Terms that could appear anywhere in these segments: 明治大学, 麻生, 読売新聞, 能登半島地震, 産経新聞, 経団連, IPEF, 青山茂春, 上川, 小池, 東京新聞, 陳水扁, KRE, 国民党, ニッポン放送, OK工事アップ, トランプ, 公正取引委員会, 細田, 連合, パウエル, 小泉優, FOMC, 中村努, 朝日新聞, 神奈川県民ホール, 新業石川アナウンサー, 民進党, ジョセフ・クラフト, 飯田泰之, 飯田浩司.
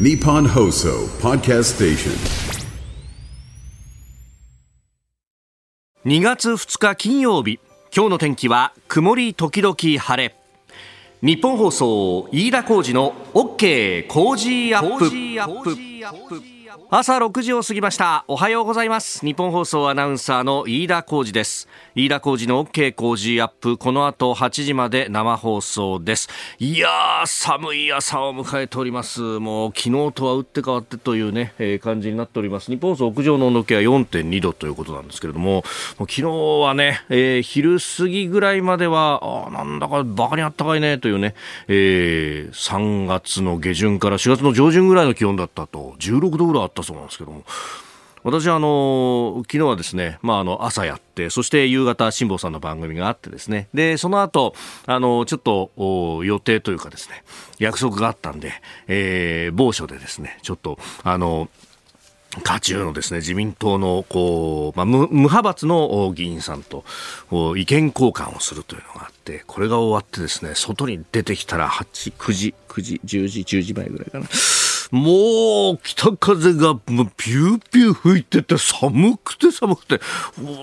ニッポン放送ポッドキャストステーション、2月2日金曜日、今日の天気は曇り時々晴れ。日本放送飯田浩司の OK 工事アップ。朝6時を過ぎました。おはようございます。日本放送アナウンサーの飯田浩司です。飯田浩司の OK 工事アップ、この後8時まで生放送です。いやー、寒い朝を迎えております。もう昨日とは打って変わってというね、感じになっております。日本放送屋上の温度計は 4.2 度ということなんですけれども、昨日はね、昼過ぎぐらいまではなんだかバカにあったかいねというね、3月の下旬から4月の上旬ぐらいの気温だったと、16度ぐらいあったそうなんですけども、私は昨日はですね、朝やって、そして夕方辛坊さんの番組があってですね、でその後ちょっと予定というかですね、約束があったんで、某所でですね、ちょっと渦中のですね、自民党の無派閥の議員さんと意見交換をするというのがあって、これが終わってですね、外に出てきたら10時前ぐらいかな、もう北風がピューピュー吹いてて、寒くて、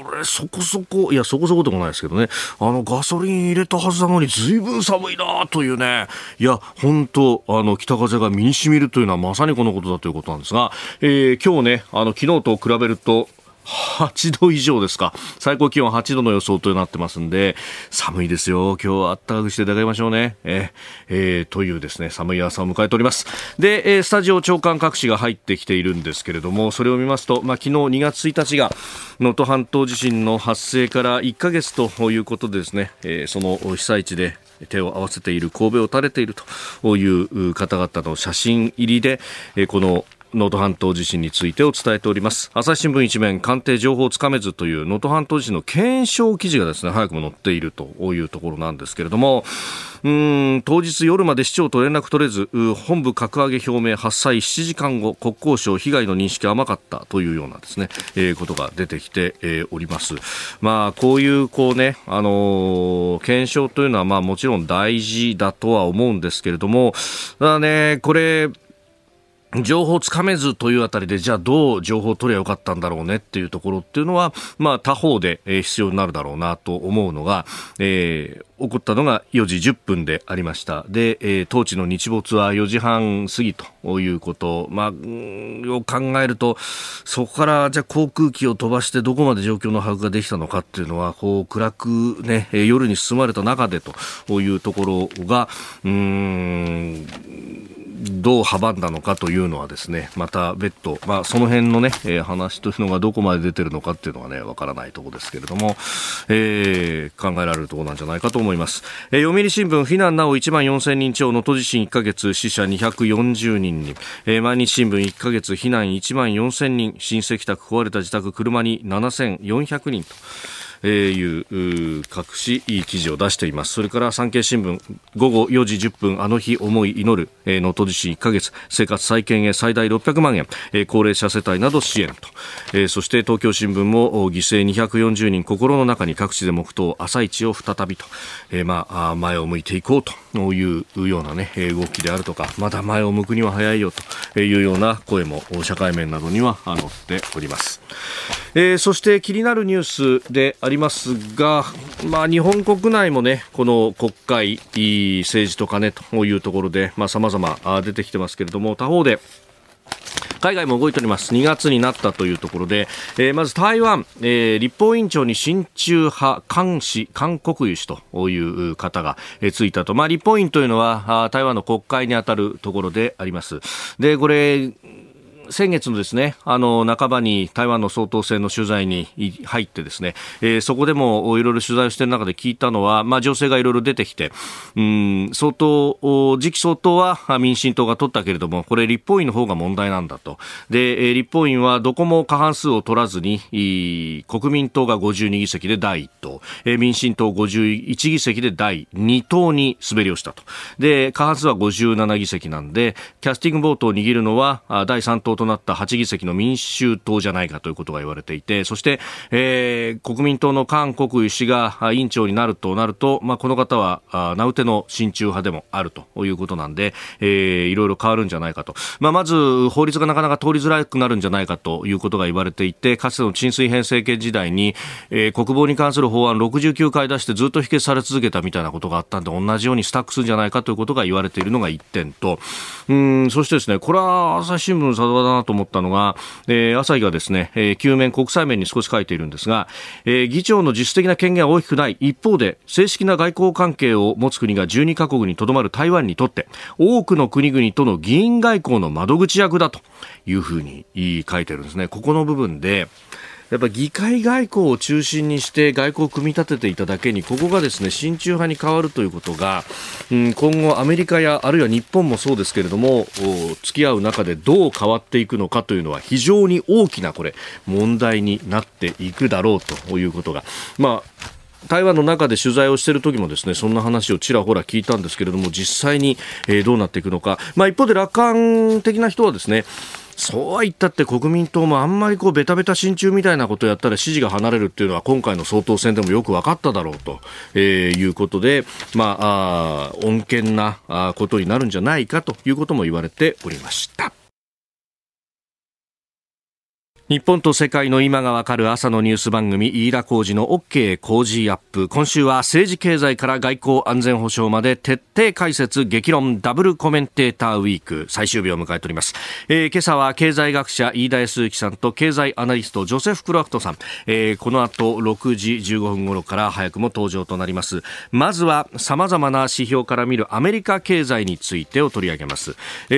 俺そこそこでもないですけどね、ガソリン入れたはずなのに随分寒いなというね。いや本当、北風が身に染みるというのはまさにこのことだということなんですが、今日ね、昨日と比べると8度以上ですか、最高気温8度の予想となってますんで、寒いですよ。今日はあったかくしていただきましょうね。というですね、寒い朝を迎えております。で、スタジオ長官各紙が入ってきているんですけれども、それを見ますと、昨日2月1日が能登半島地震の発生から1ヶ月ということでですね、その被災地で手を合わせている、神戸を垂れているという方々の写真入りで、この能登半島地震についてお伝えております。朝日新聞一面、官邸情報つかめずという能登半島地震の検証記事がですね、早くも載っているというところなんですけれども、当日夜まで市長と連絡取れず、本部格上げ表明発災7時間後、国交省被害の認識甘かったというようなですね、ことが出てきて、おります。こういう検証というのはもちろん大事だとは思うんですけれども、ただね、これ情報つかめずというあたりで、じゃあどう情報を取りゃよかったんだろうねっていうところっていうのは、他方で必要になるだろうなと思うのが、起こったのが4時10分でありました。で、当地の日没は4時半過ぎということ、を考えると、そこからじゃあ航空機を飛ばしてどこまで状況の把握ができたのかっていうのは、暗くね、夜に進まれた中でというところが、どう阻んだのかというのはですね、また別途、その辺のね、話というのがどこまで出てるのかっていうのはね、わからないところですけれども、考えられるところなんじゃないかと思います。読売新聞、避難なお1万4000人超、能登地震1ヶ月死者240人に、毎日新聞1ヶ月避難1万4000人、親戚宅壊れた自宅車に7400人という各紙記事を出しています。それから産経新聞、午後4時10分、あの日思い祈る、能登地震1ヶ月生活再建へ最大600万円、高齢者世帯など支援と、そして東京新聞も、犠牲240人心の中に、各地で黙祷、朝市を再びと、前を向いていこうというようなね、動きであるとか、まだ前を向くには早いよというような声も社会面などには載っております。そして気になるニュースでありますが、日本国内もね、この国会、政治と金というところで、様々出てきてますけれども、他方で海外も動いております。2月になったというところで、まず台湾、立法院長に親中派韓国瑜氏という方が、ついたと。立法院というのは台湾の国会にあたるところであります。でこれ先月のですね、半ばに台湾の総統選の取材に入ってですね、そこでもいろいろ取材をしている中で聞いたのは、情勢がいろいろ出てきて、次期総統は民進党が取ったけれども、これ立法院の方が問題なんだと。で、立法院はどこも過半数を取らずに、国民党が52議席で第1党、民進党51議席で第2党に滑りをしたと。で、過半数は57議席なんで、キャスティングボートを握るのは第3党となった8議席の民衆党じゃないかということが言われていて、そして、国民党の韓国医師が委員長になるとなると、この方は名うての親中派でもあるということなんで、いろいろ変わるんじゃないかと、まず法律がなかなか通りづらくなるんじゃないかということが言われていて、かつての陳水扁政権時代に、国防に関する法案69回出してずっと否決され続けたみたいなことがあったんで、同じようにスタックするんじゃないかということが言われているのが1点と、そしてですね、これは朝日新聞のさだだなと思ったのが、朝日がですね、旧面国際面に少し書いているんですが、議長の実質的な権限は大きくない一方で、正式な外交関係を持つ国が12カ国にとどまる台湾にとって多くの国々との議員外交の窓口役だというふうに書いてるんですね。ここの部分でやっぱり議会外交を中心にして外交を組み立てていただけに、ここがですね親中派に変わるということが、今後アメリカやあるいは日本もそうですけれども付き合う中でどう変わっていくのかというのは非常に大きなこれ問題になっていくだろうということが、台湾の中で取材をしている時もですね、そんな話をちらほら聞いたんですけれども、実際にどうなっていくのか、一方で楽観的な人はですね、そうは言ったって国民党もあんまりこうベタベタ親中みたいなことをやったら支持が離れるっていうのは今回の総統選でもよく分かっただろうと、いうことで、穏健なことになるんじゃないかということも言われておりました。日本と世界の今がわかる朝のニュース番組、飯田浩司の OK 浩司アップ。今週は政治経済から外交安全保障まで徹底解説激論ダブルコメンテーターウィーク最終日を迎えております。今朝は経済学者飯田泰之さんと経済アナリストジョセフ・クロアフトさん、この後6時15分頃から早くも登場となります。まずは様々な指標から見るアメリカ経済についてを取り上げます。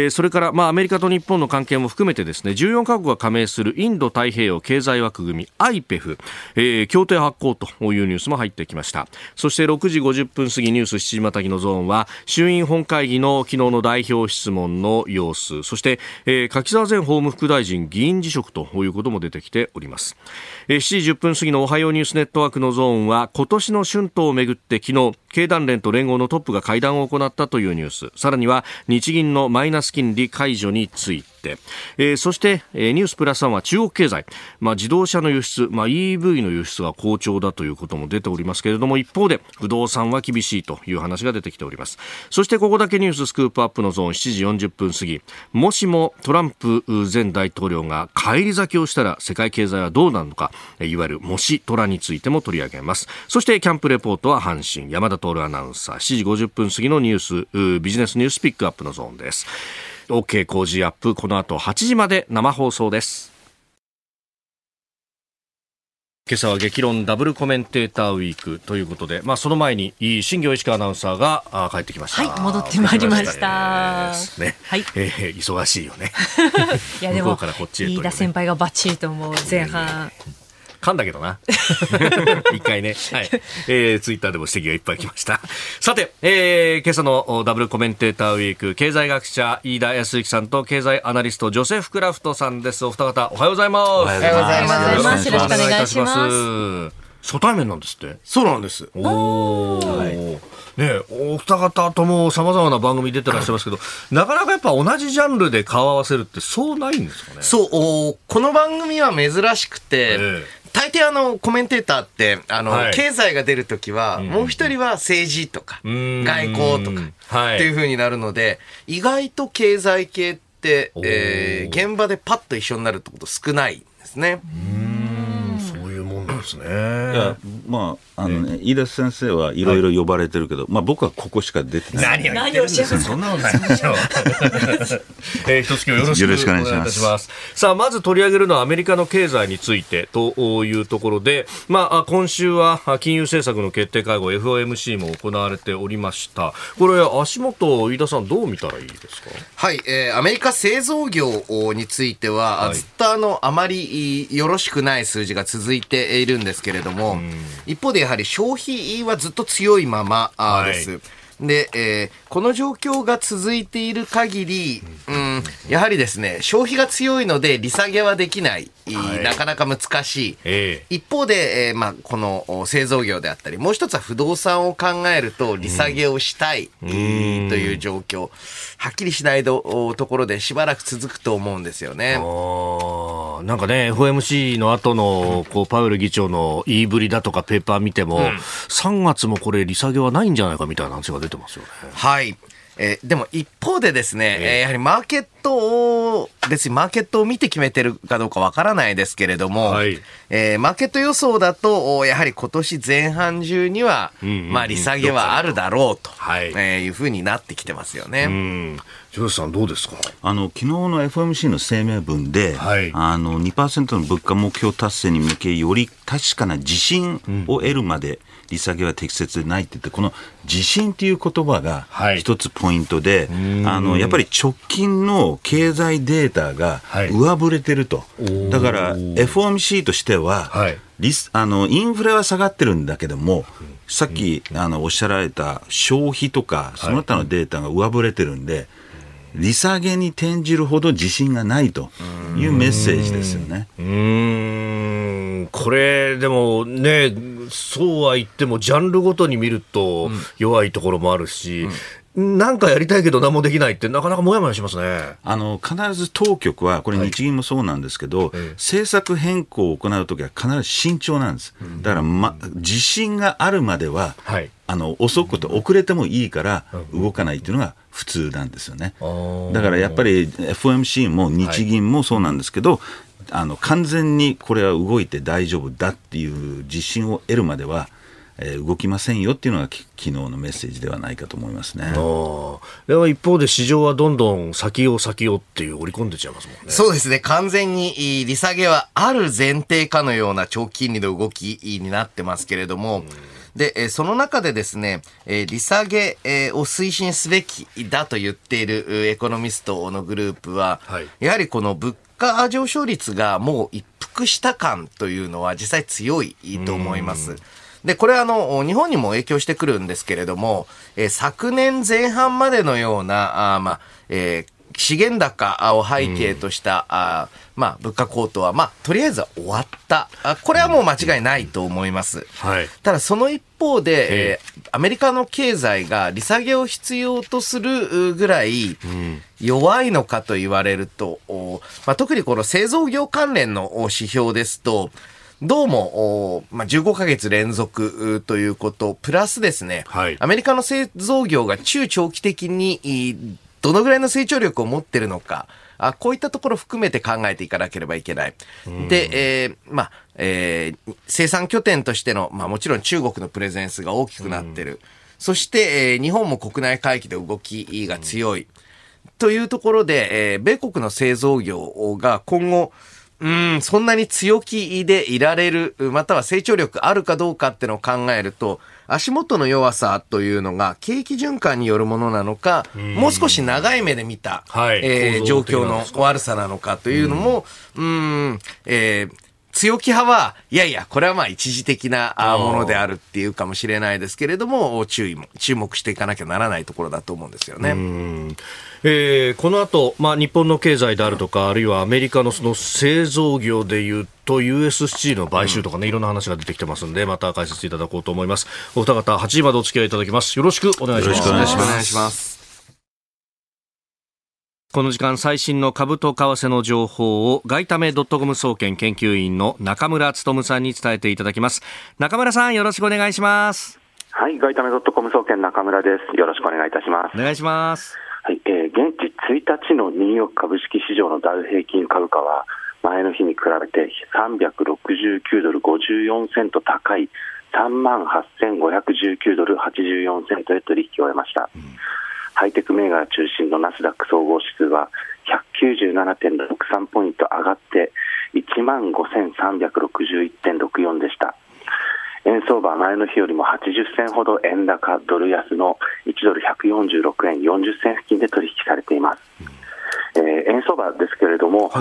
それから、アメリカと日本の関係も含めてですね、14カ国が加盟するインド太平洋経済枠組み IPEF、協定発効というニュースも入ってきました。そして6時50分過ぎニュース7時またぎのゾーンは衆院本会議の昨日の代表質問の様子、そして、柿沢前法務副大臣議員辞職ということも出てきております。7時10分過ぎのおはようニュースネットワークのゾーンは今年の春闘をめぐって昨日経団連と連合のトップが会談を行ったというニュース、さらには日銀のマイナス金利解除について、そして、ニュースプラス3は中国経済、自動車の輸出、EV の輸出が好調だということも出ておりますけれども、一方で不動産は厳しいという話が出てきております。そしてここだけニューススクープアップのゾーン7時40分過ぎ、もしもトランプ前大統領が返り咲きをしたら世界経済はどうなるのか、いわゆるもしトラについても取り上げます。そしてキャンプレポートは阪神山田徹アナウンサー、7時50分過ぎのニュースビジネスニュースピックアップのゾーンです。OK 工事アップ、この後8時まで生放送です。今朝は激論ダブルコメンテーターウィークということで、その前に新業石川アナウンサーが帰ってきました。はい、戻ってまいりましたね。はい、忙しいよねいやでも飯田先輩がバッチリともう前半噛んだけどな一回ね、はい、ツイッターでも指摘がいっぱい来ましたさて、今朝のダブルコメンテーターウィーク、経済学者飯田泰之さんと経済アナリストジョセフ・クラフトさんです。お二方おはようございます。おはようございます。よろしくお願いします。初対面なんですって。そうなんです。おー、はいね、お二方とも様々な番組出てらっしゃいますけど、なかなかやっぱ同じジャンルで顔を合わせるってそうないんですかね。そう、この番組は珍しくて、大抵コメンテーターって経済が出るときはもう一人は政治とか外交とかっていう風になるので、意外と経済系って現場でパッと一緒になるってこと少ないんですね。そういうもんなんですね。いや飯田先生はいろいろ呼ばれてるけど、僕はここしか出てない。何を言ってるんですか。そんなことないでしょう一つ今日よろしくお願いいたします。さあまず取り上げるのはアメリカの経済についてというところで、今週は金融政策の決定会合 FOMC も行われておりました。これ足元飯田さんどう見たらいいですか。はい、アメリカ製造業については、ずっとあまりよろしくない数字が続いているんですけれども、一方でやはり消費はずっと強いままです。で、この状況が続いている限り、やはりですね、消費が強いので利下げはできない、はい、なかなか難しい、一方で、この製造業であったり、もう一つは不動産を考えると利下げをしたい、という状況、はっきりしないところでしばらく続くと思うんですよね。なんかね、FOMC の後のこうパウエル議長の言いぶりだとかペーパー見ても、3月もこれ利下げはないんじゃないかみたいな話が出てますよね。はい。でも一方でですね、やはりマーケットを見て決めてるかどうかわからないですけれども、はい、マーケット予想だとやはり今年前半中には、利下げはあるだろうと、いうふうになってきてますよね。城田さんどうですか？昨日の FOMC の声明文で、2% の物価目標達成に向けより確かな自信を得るまで、利下げは適切でないって言って、この自信という言葉が一つポイントで、やっぱり直近の経済データが上振れてると、だから FOMC としては、インフレは下がってるんだけども、さっきおっしゃられた消費とかその他のデータが上振れてるんで、利下げに転じるほど自信がないというメッセージですよね。これでもね、そうは言ってもジャンルごとに見ると弱いところもあるし、なんかやりたいけど何もできないってなかなかもやもやしますね。必ず当局は、これ日銀もそうなんですけど、政策変更を行うときは必ず慎重なんです。だから、自信があるまでは、遅くと遅れてもいいから動かないっていうのが普通なんですよね。だからやっぱり FOMC も日銀もそうなんですけど、完全にこれは動いて大丈夫だっていう自信を得るまでは動きませんよっていうのが昨日のメッセージではないかと思いますね。では一方で市場はどんどん先をっていう織り込んでちゃいますもんね。そうですね、完全に利下げはある前提かのような長期金利の動きになってますけれども、でその中でですね、利下げを推進すべきだと言っているエコノミストのグループは、やはりこの物価上昇率がもう一服した感というのは実際強いと思います。でこれは日本にも影響してくるんですけれども、昨年前半までのような資源高を背景とした、物価高騰は、とりあえずは終わった。これはもう間違いないと思います。ただその一方で、アメリカの経済が利下げを必要とするぐらい弱いのかと言われると、特にこの製造業関連の指標ですと、どうも、15ヶ月連続ということ、プラスですね、アメリカの製造業が中長期的にどのぐらいの成長力を持ってるのか、こういったところを含めて考えていかなければいけない。で、生産拠点としての、もちろん中国のプレゼンスが大きくなってる。そして、日本も国内回帰で動きが強い。というところで、米国の製造業が今後、そんなに強気でいられる、または成長力あるかどうかっていうのを考えると、足元の弱さというのが景気循環によるものなのか、もう少し長い目で見た、状況の悪さなのかというのも、強気派は、これは一時的なものであるっていうかもしれないですけれども、注目していかなきゃならないところだと思うんですよね。この後、日本の経済であるとか、あるいはアメリカのその製造業でいうと US スチールの買収とかね、いろんな話が出てきてますんで、また解説いただこうと思います。お二方、8時までお付き合いいただきます。よろしくお願いします。よろしくお願いします。この時間、最新の株と為替の情報を外為ドットコム総研研究員の中村努さんに伝えていただきます。中村さん、よろしくお願いします。はい、外為ドットコム総研中村です。よろしくお願いいたします。お願いします。はい、現地1日のニューヨーク株式市場のダウ平均株価は前の日に比べて$369.54高い$38,519.84で取引を終えました。ハイテク銘柄中心のナスダック総合指数は 197.63 ポイント上がって 15,361.64 でした。円相場は前の日よりも80銭ほど円高ドル安の$1.14640付近で取引されています。円相場ですけれども、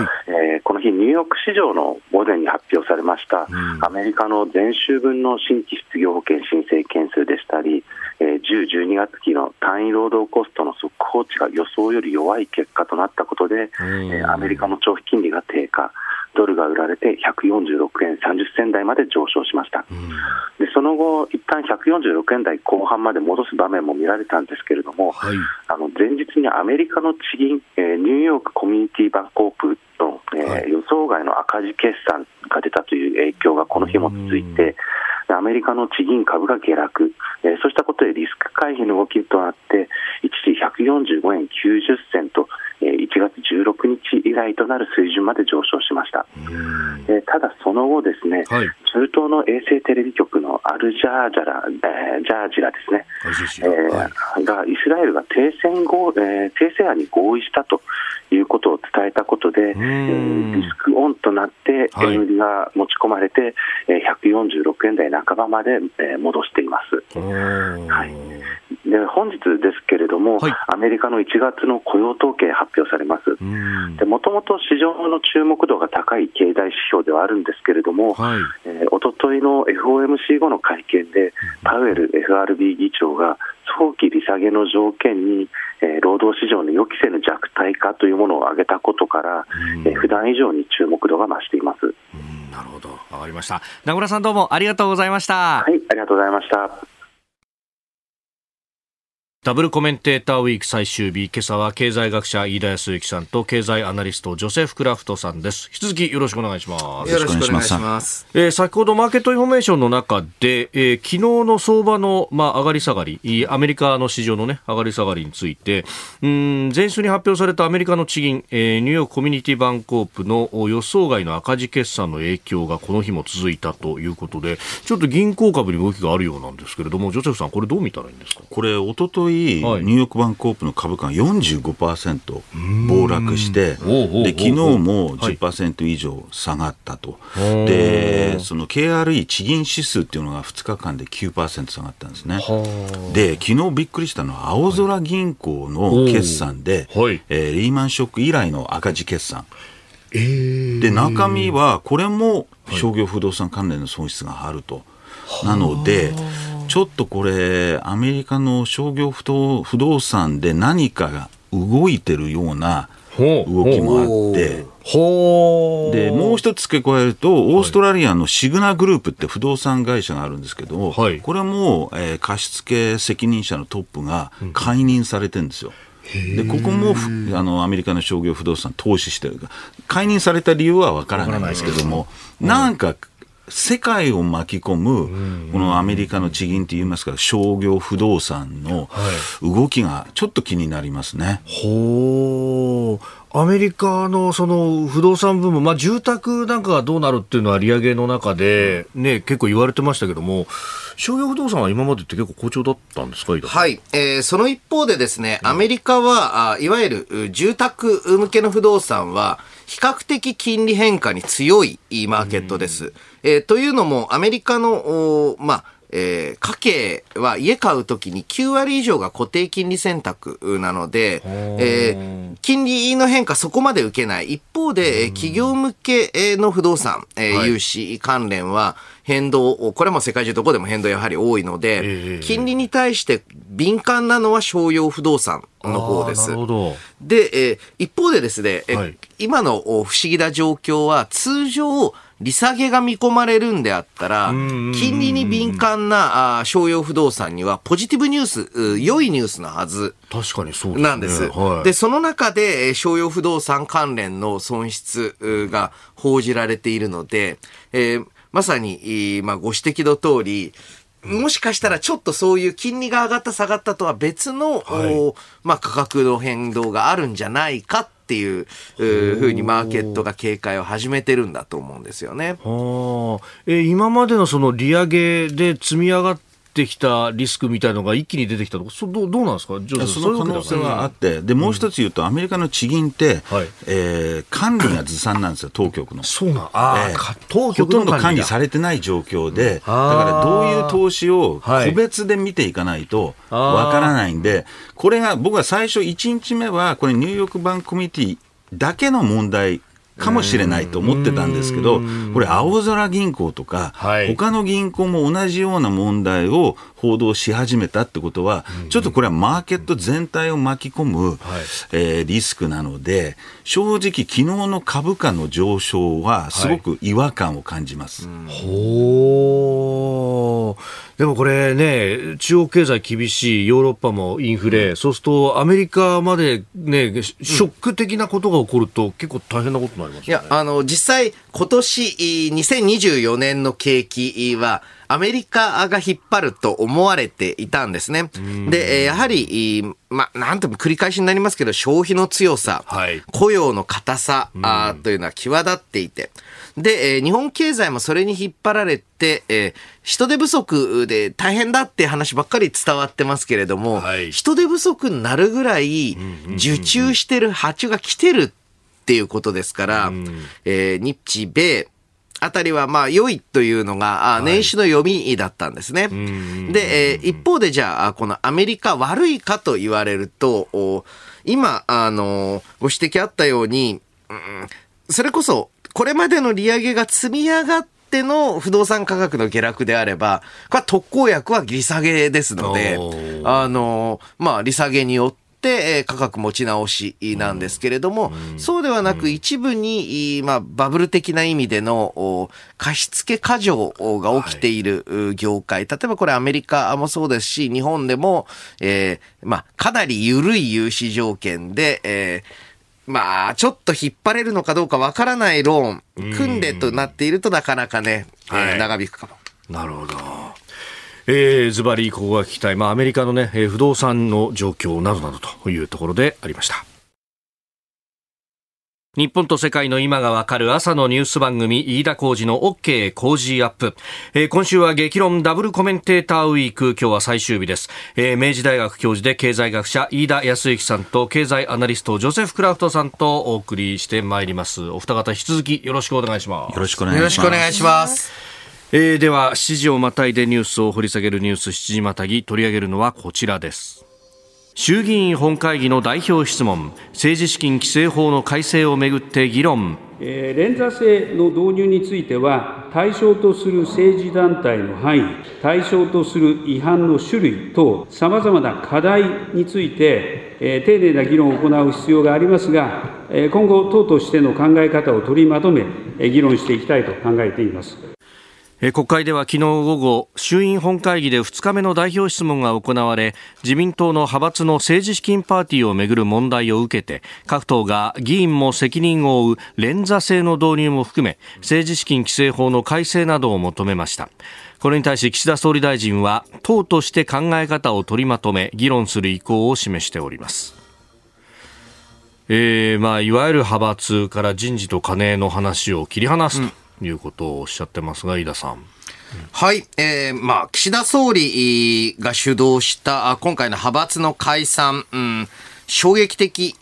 この日ニューヨーク市場の午前に発表されましたアメリカの前週分の新規失業保険申請件数でしたり、10、12月期の単位労働コストの速報値が予想より弱い結果となったことで、アメリカの長期金利が低下、ドルが売られて146円30銭台まで上昇しました。でその後一旦146円台後半まで戻す場面も見られたんですけれども、はい、前日にアメリカの地銀、ニューヨークコミュニティバンクオープの、予想外の赤字決算が出たという影響がこの日も続いて、アメリカの地銀株が下落、そうしたことでリスク回避の動きとなって一時145円90銭と1月16日以来となる水準まで上昇しました。ただその後ですね、はい、中東の衛星テレビ局のアルジャージャラ、ですね、がイスラエルが停戦案に合意したということを伝えたことで、リスクオンとなって円売りが持ち込まれて、146円台半ばまで戻しています。で本日ですけれども、はい、アメリカの1月の雇用統計発表されます。もともと市場の注目度が高い経済指標ではあるんですけれども、はい、おとといの FOMC 後の会見でパウエル FRB 議長が早期利下げの条件に、労働市場の予期せぬ弱体化というものを挙げたことから、普段以上に注目度が増しています。なるほど、分かりました。名倉さん、どうもありがとうございました。はい、ありがとうございました。ダブルコメンテーターウィーク最終日、今朝は経済学者飯田康之さんと経済アナリストジョセフ・クラフトさんです。引き続きよろしくお願いします。よろしくお願いします。先ほどマーケットインフォメーションの中で、昨日の相場の、上がり下がり、アメリカの市場の、上がり下がりについて、前週に発表されたアメリカの地銀、ニューヨークコミュニティバンコープの予想外の赤字決算の影響がこの日も続いたということで、ちょっと銀行株に動きがあるようなんですけれども、ジョセフさん、これどう見たらいいんですか？これ一昨日ニューヨークバンクコープの株価が 45% 暴落して、で昨日も 10% 以上下がったと、はい、でその KRE 地銀指数っていうのが2日間で 9% 下がったんですね。で昨日びっくりしたのは青空銀行の決算で、はい、リーマンショック以来の赤字決算、で中身はこれも商業不動産関連の損失があると。なのでちょっとこれアメリカの商業不動産で何かが動いてるような動きもあって、でもう一つ付け加えると、オーストラリアのシグナグループって不動産会社があるんですけど、はい、これも、貸付責任者のトップが解任されてるんですよ。でここもアメリカの商業不動産投資してるから解任された理由はわからないんですけども、なんか世界を巻き込むこのアメリカの地銀といいますか、商業不動産の動きがちょっと気になりますね。ほう、アメリカのその不動産部門、住宅なんかがどうなるっていうのは利上げの中で、結構言われてましたけども、商業不動産は今までって結構好調だったんですか？はい、その一方でですね、アメリカはいわゆる住宅向けの不動産は比較的金利変化に強いマーケットです。というのもアメリカの家計は家買うときに9割以上が固定金利選択なので、金利の変化そこまで受けない。一方で企業向けの不動産、融資関連は変動、これも世界中どこでも変動やはり多いので、金利に対して敏感なのは商用不動産の方です。なるほど。で、一方でですね、今の不思議な状況は通常利下げが見込まれるんであったら、金利に敏感な商用不動産にはポジティブニュース、良いニュースのはずなんです。で、その中で商用不動産関連の損失が報じられているので、まさに、ご指摘の通り、もしかしたらちょっとそういう金利が上がった下がったとは別の、価格の変動があるんじゃないかっていうふうにマーケットが警戒を始めてるんだと思うんですよね。今までのその利上げで積み上がってきたリスクみたいなのが一気に出てきたとか、どうなんですか？その可能性はあって、でもう一つ言うと、アメリカの地銀って、管理がずさんなんですよ、当局の。そうなん。当局のほとんど管理されてない状況で、だからどういう投資を個別で見ていかないとわからないんで、これが僕は最初1日目はこれニューヨークバンクコミュニティだけの問題かもしれないと思ってたんですけど、これ青空銀行とか他の銀行も同じような問題を報道し始めたってことは、ちょっとこれはマーケット全体を巻き込む、リスクなので、正直昨日の株価の上昇はすごく違和感を感じます、ほー。でもこれね、中央経済厳しい、ヨーロッパもインフレ、そうするとアメリカまでね、ショック的なことが起こると結構大変なことになりますね。いや、実際今年2024年の景気はアメリカが引っ張ると思われていたんですね。で、やはり、なんとも繰り返しになりますけど、消費の強さ、雇用の硬さというのは際立っていて、で、日本経済もそれに引っ張られて、人手不足で大変だって話ばっかり伝わってますけれども、人手不足になるぐらい受注してる発注が来てるっていうことですから、日米あたりは良いというのが年始の読みだったんですね。で、一方でじゃあこのアメリカ悪いかと言われると、今ご指摘あったように、それこそこれまでの利上げが積み上がっての不動産価格の下落であれば、これは特効薬は利下げですので、利下げによって価格持ち直しなんですけれども、そうではなく一部に、バブル的な意味での貸付過剰が起きている業界、例えばこれアメリカもそうですし、日本でも、かなり緩い融資条件で、ちょっと引っ張れるのかどうかわからないローン組んでとなっていると、なかなかね、長引くかも。なるほど。ズバリここが聞きたい、アメリカの、ね、不動産の状況などなどというところでありました。日本と世界の今がわかる朝のニュース番組、飯田浩司の OK 工事アップ、今週は激論ダブルコメンテーターウィーク、今日は最終日です。明治大学教授で経済学者飯田康之さんと経済アナリストジョセフ・クラフトさんとお送りしてまいります。お二方引き続きよろしくお願いします。よろしくお願いします。では7時をまたいでニュースを掘り下げるニュース7時またぎ、取り上げるのはこちらです。衆議院本会議の代表質問、政治資金規正法の改正をめぐって議論。連座制の導入については、対象とする政治団体の範囲、対象とする違反の種類等、さまざまな課題について、丁寧な議論を行う必要がありますが、今後党としての考え方を取りまとめ、議論していきたいと考えています。国会では昨日午後、衆院本会議で2日目の代表質問が行われ、自民党の派閥の政治資金パーティーをめぐる問題を受けて、各党が議員も責任を負う連座制の導入も含め、政治資金規正法の改正などを求めました。これに対し岸田総理大臣は、党として考え方を取りまとめ議論する意向を示しております。いわゆる派閥から人事と金の話を切り離すということをおっしゃってますが、飯田さん。はい、岸田総理が主導した今回の派閥の解散、衝撃的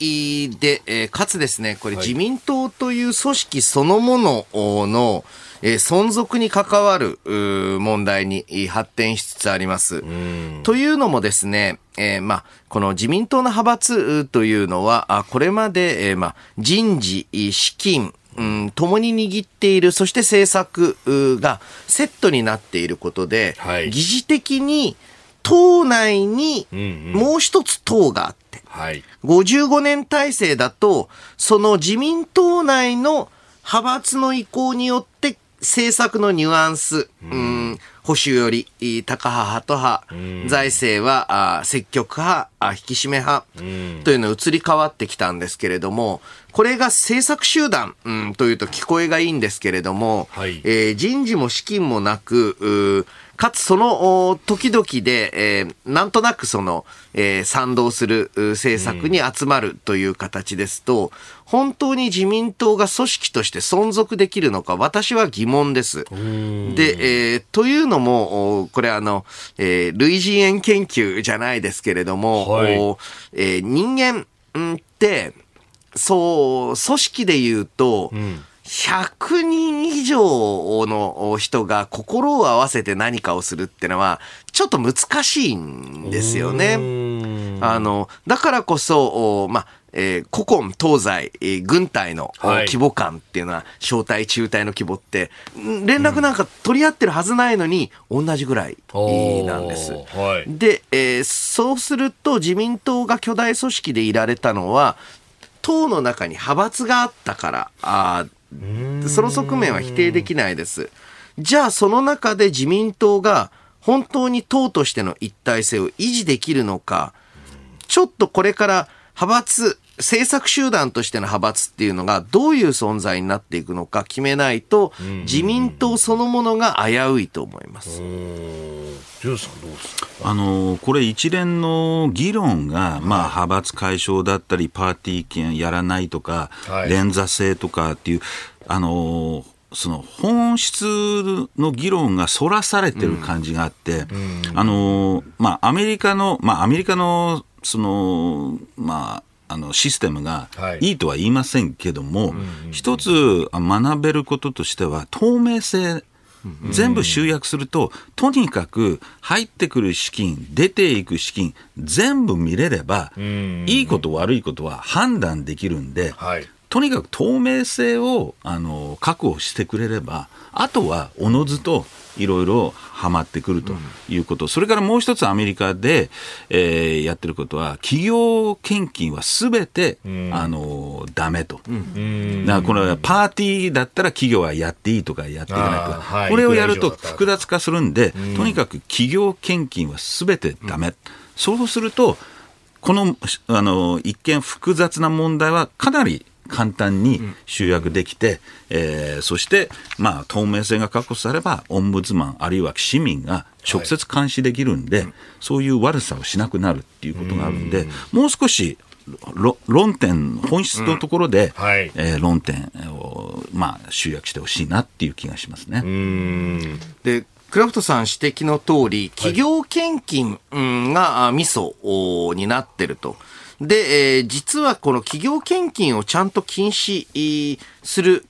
で、かつですね、これ自民党という組織そのものの存続に関わる問題に発展しつつあります。というのもですね、この自民党の派閥というのは、これまで、人事、資金、共に握っている、そして政策がセットになっていることで、疑似的に党内にもう一つ党があって、55年体制だと、その自民党内の派閥の意向によって政策のニュアンス、保守より高派、ハト派、財政は積極派、引き締め派というのが移り変わってきたんですけれども、これが政策集団というと聞こえがいいんですけれども、人事も資金もなく、かつその時々でなんとなくその賛同する政策に集まるという形ですと、本当に自民党が組織として存続できるのか、私は疑問です。で、というのもこれ類人猿研究じゃないですけれども、人間って組織でいうと、100人以上の人が心を合わせて何かをするってのはちょっと難しいんですよね。だからこそ、古今東西、軍隊の規模感っていうのは、小隊中隊の規模って連絡なんか取り合ってるはずないのに、同じぐらいなんです、はい、で、そうすると自民党が巨大組織でいられたのは党の中に派閥があったから、その側面は否定できないです。じゃあその中で自民党が本当に党としての一体性を維持できるのか、ちょっとこれから派閥、政策集団としての派閥っていうのがどういう存在になっていくのか決めないと、自民党そのものが危ういと思います。ジューさんどうですか？これ一連の議論が、派閥解消だったりパーティー券やらないとか、連座制とかっていうその本質の議論がそらされてる感じがあって、アメリカのシステムがいいとは言いませんけども、一つ学べることとしては透明性、全部集約すると、とにかく入ってくる資金、出ていく資金全部見れれば、いいこと悪いことは判断できるんで、とにかく透明性を確保してくれれば、あとはおのずといろいろはまってくるということ、それからもう一つアメリカで、やってることは、企業献金はすべて、ダメと、だからこれはパーティーだったら企業はやっていいとかやっていかないとか、これをやると複雑化するんで、とにかく企業献金はすべてダメ、そうするとこの、一見複雑な問題はかなり簡単に集約できて、そして、透明性が確保さればオンブズマンあるいは市民が直接監視できるんで、そういう悪さをしなくなるっていうことがあるんで、もう少し論点、本質のところで、論点を、集約してほしいなっていう気がしますね。でクラフトさん指摘の通り、企業献金がミソになってると。で、実はこの企業献金をちゃんと禁止する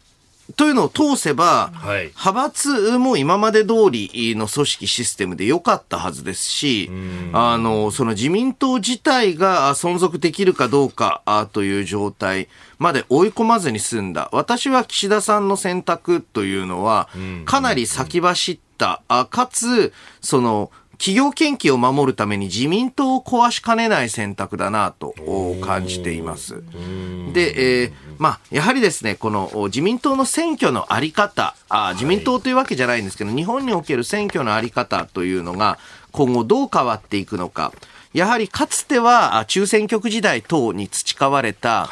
というのを通せば、派閥も今まで通りの組織システムで良かったはずですし、その自民党自体が存続できるかどうかという状態まで追い込まずに済んだ。私は岸田さんの選択というのはかなり先走った。かつ、企業献金を守るために自民党を壊しかねない選択だなと感じています。で、やはりですね、この自民党の選挙のあり方、自民党というわけじゃないんですけど、日本における選挙のあり方というのが今後どう変わっていくのか。やはりかつては中選挙区時代等に培われた、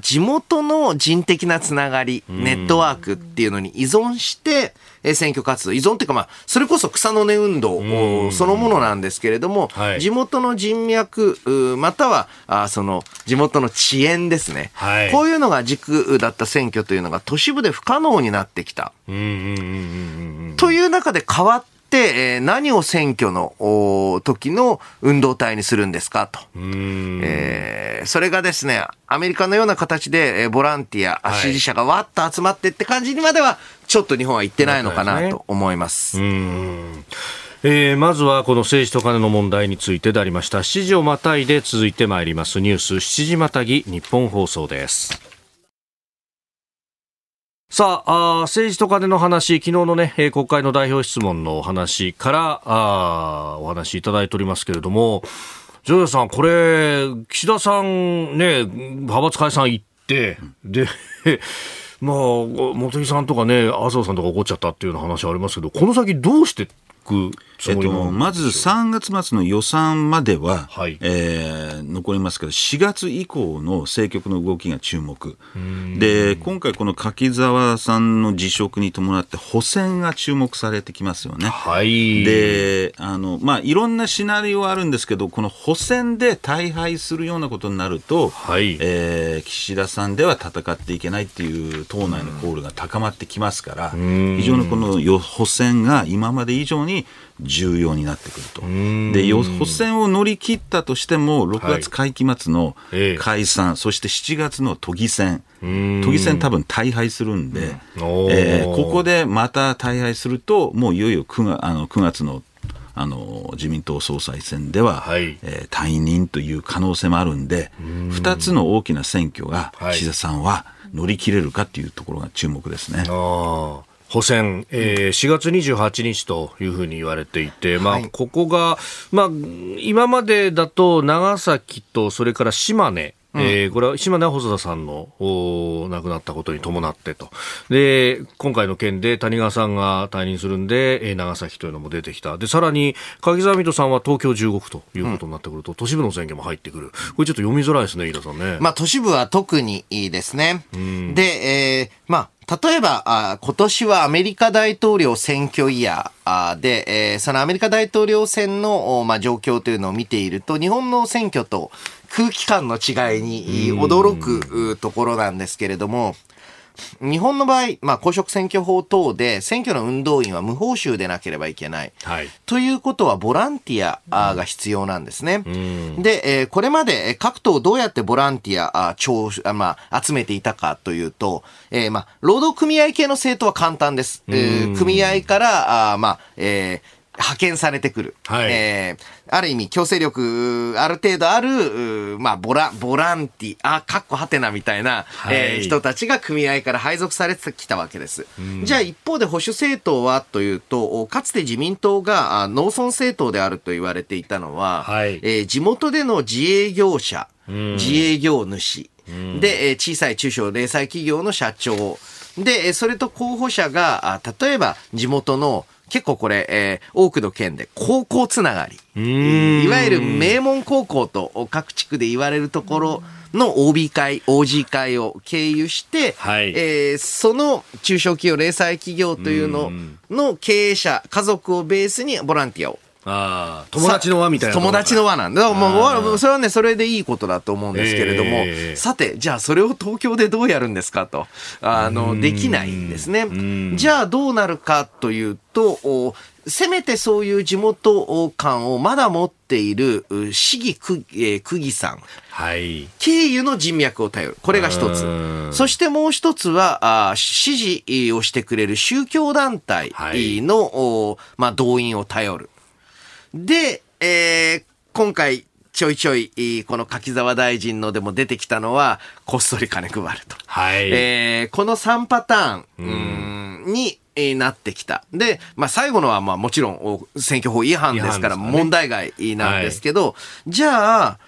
地元の人的なつながり、ネットワークっていうのに依存して選挙活動、依存というか、それこそ草の根運動そのものなんですけれども、地元の人脈または地元の地縁ですね、こういうのが軸だった選挙というのが都市部で不可能になってきたという中で、変わって何を選挙の時の運動体にするんですかと。それがですね、アメリカのような形でボランティア、支持者がわっと集まってって感じにまではちょっと日本は行ってないのかなと思います。まずはこの政治とカネの問題についてでありました。7時をまたいで続いてまいりますニュース7時またぎ日本放送です。さあ、政治とカネの話、昨日のね、国会の代表質問のお話からお話いただいておりますけれども、ジョーさん、これ岸田さんね、派閥解散行ってで茂木さんとかね、麻生さんとか怒っちゃったっていうような話ありますけど、この先どうしてまず3月末の予算までは、残りますけど、4月以降の政局の動きが注目で、今回この柿沢さんの辞職に伴って補選が注目されてきますよね。で、いろんなシナリオあるんですけど、この補選で大敗するようなことになると、岸田さんでは戦っていけないっていう党内のコールが高まってきますから、非常にこの補選が今まで以上に重要になってくると。で、補選を乗り切ったとしても6月会期末の解散、そして7月の都議選、多分大敗するんで、ここでまた大敗するともういよいよ9月の自民党総裁選では、はい、退任という可能性もあるんで、2つの大きな選挙が岸田さんは乗り切れるかというところが注目ですね。あ、補選、4月28日というふうに言われていて、まあ、ここが、まあ、今までだと長崎とそれから島根、これは島根は細田さんの亡くなったことに伴ってと、で今回の件で谷川さんが退任するんで、長崎というのも出てきた。でさらに柿沢水戸さんは東京15区ということになってくると、都市部の選挙も入ってくる。これちょっと読みづらいですね、飯田さんね。まあ、都市部は特にいいですね。で、まあ例えば、今年はアメリカ大統領選挙イヤーで、そのアメリカ大統領選の、まあ、状況というのを見ていると、日本の選挙と空気感の違いに驚くところなんですけれども、日本の場合、まあ、公職選挙法等で選挙の運動員は無報酬でなければいけない、はい、ということはボランティアが必要なんですね、で、これまで各党どうやってボランティア集めていたかというと、まあ、労働組合系の政党は簡単です、組合から派遣されてくる、はい、ある意味強制力ある程度ある、まあ、ボランティアかっこはてなみたいな、はい、人たちが組合から配属されてきたわけです、じゃあ一方で保守政党はというと、かつて自民党が農村政党であると言われていたのは、はい、地元での自営業者、自営業主、で小さい中小零細企業の社長で、それと候補者が例えば地元の結構これ、多くの県で高校つながり、いわゆる名門高校と各地区で言われるところの OB 会 OG 会を経由して、はい、その中小企業零細企業というの経営者家族をベースにボランティアを、あ、友達の輪みたいな、友達の輪なんだ。もうそれはね、それでいいことだと思うんですけれども、さてじゃあそれを東京でどうやるんですかと、できないんですね。じゃあどうなるかというと、せめてそういう地元感をまだ持っている市議区議さん、はい、経由の人脈を頼る。これが一つ。そしてもう一つは、支持をしてくれる宗教団体の、はい、まあ、動員を頼る。で、今回ちょいちょいこの柿沢大臣のでも出てきたのは、こっそり金配ると、はい、この3パターンになってきた。で、まあ、最後のはまあもちろん選挙法違反ですから問題外なんですけど、はい、じゃあ、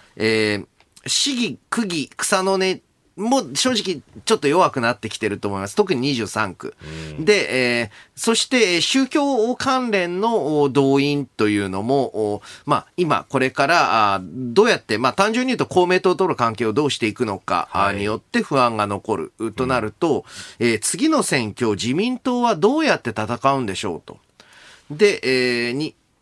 市議区議草の根もう正直ちょっと弱くなってきてると思います。特に23区、で、そして宗教関連の動員というのも、まあ、今これからどうやって、まあ、単純に言うと公明党との関係をどうしていくのかによって不安が残るとなると、はい、次の選挙自民党はどうやって戦うんでしょうと。で、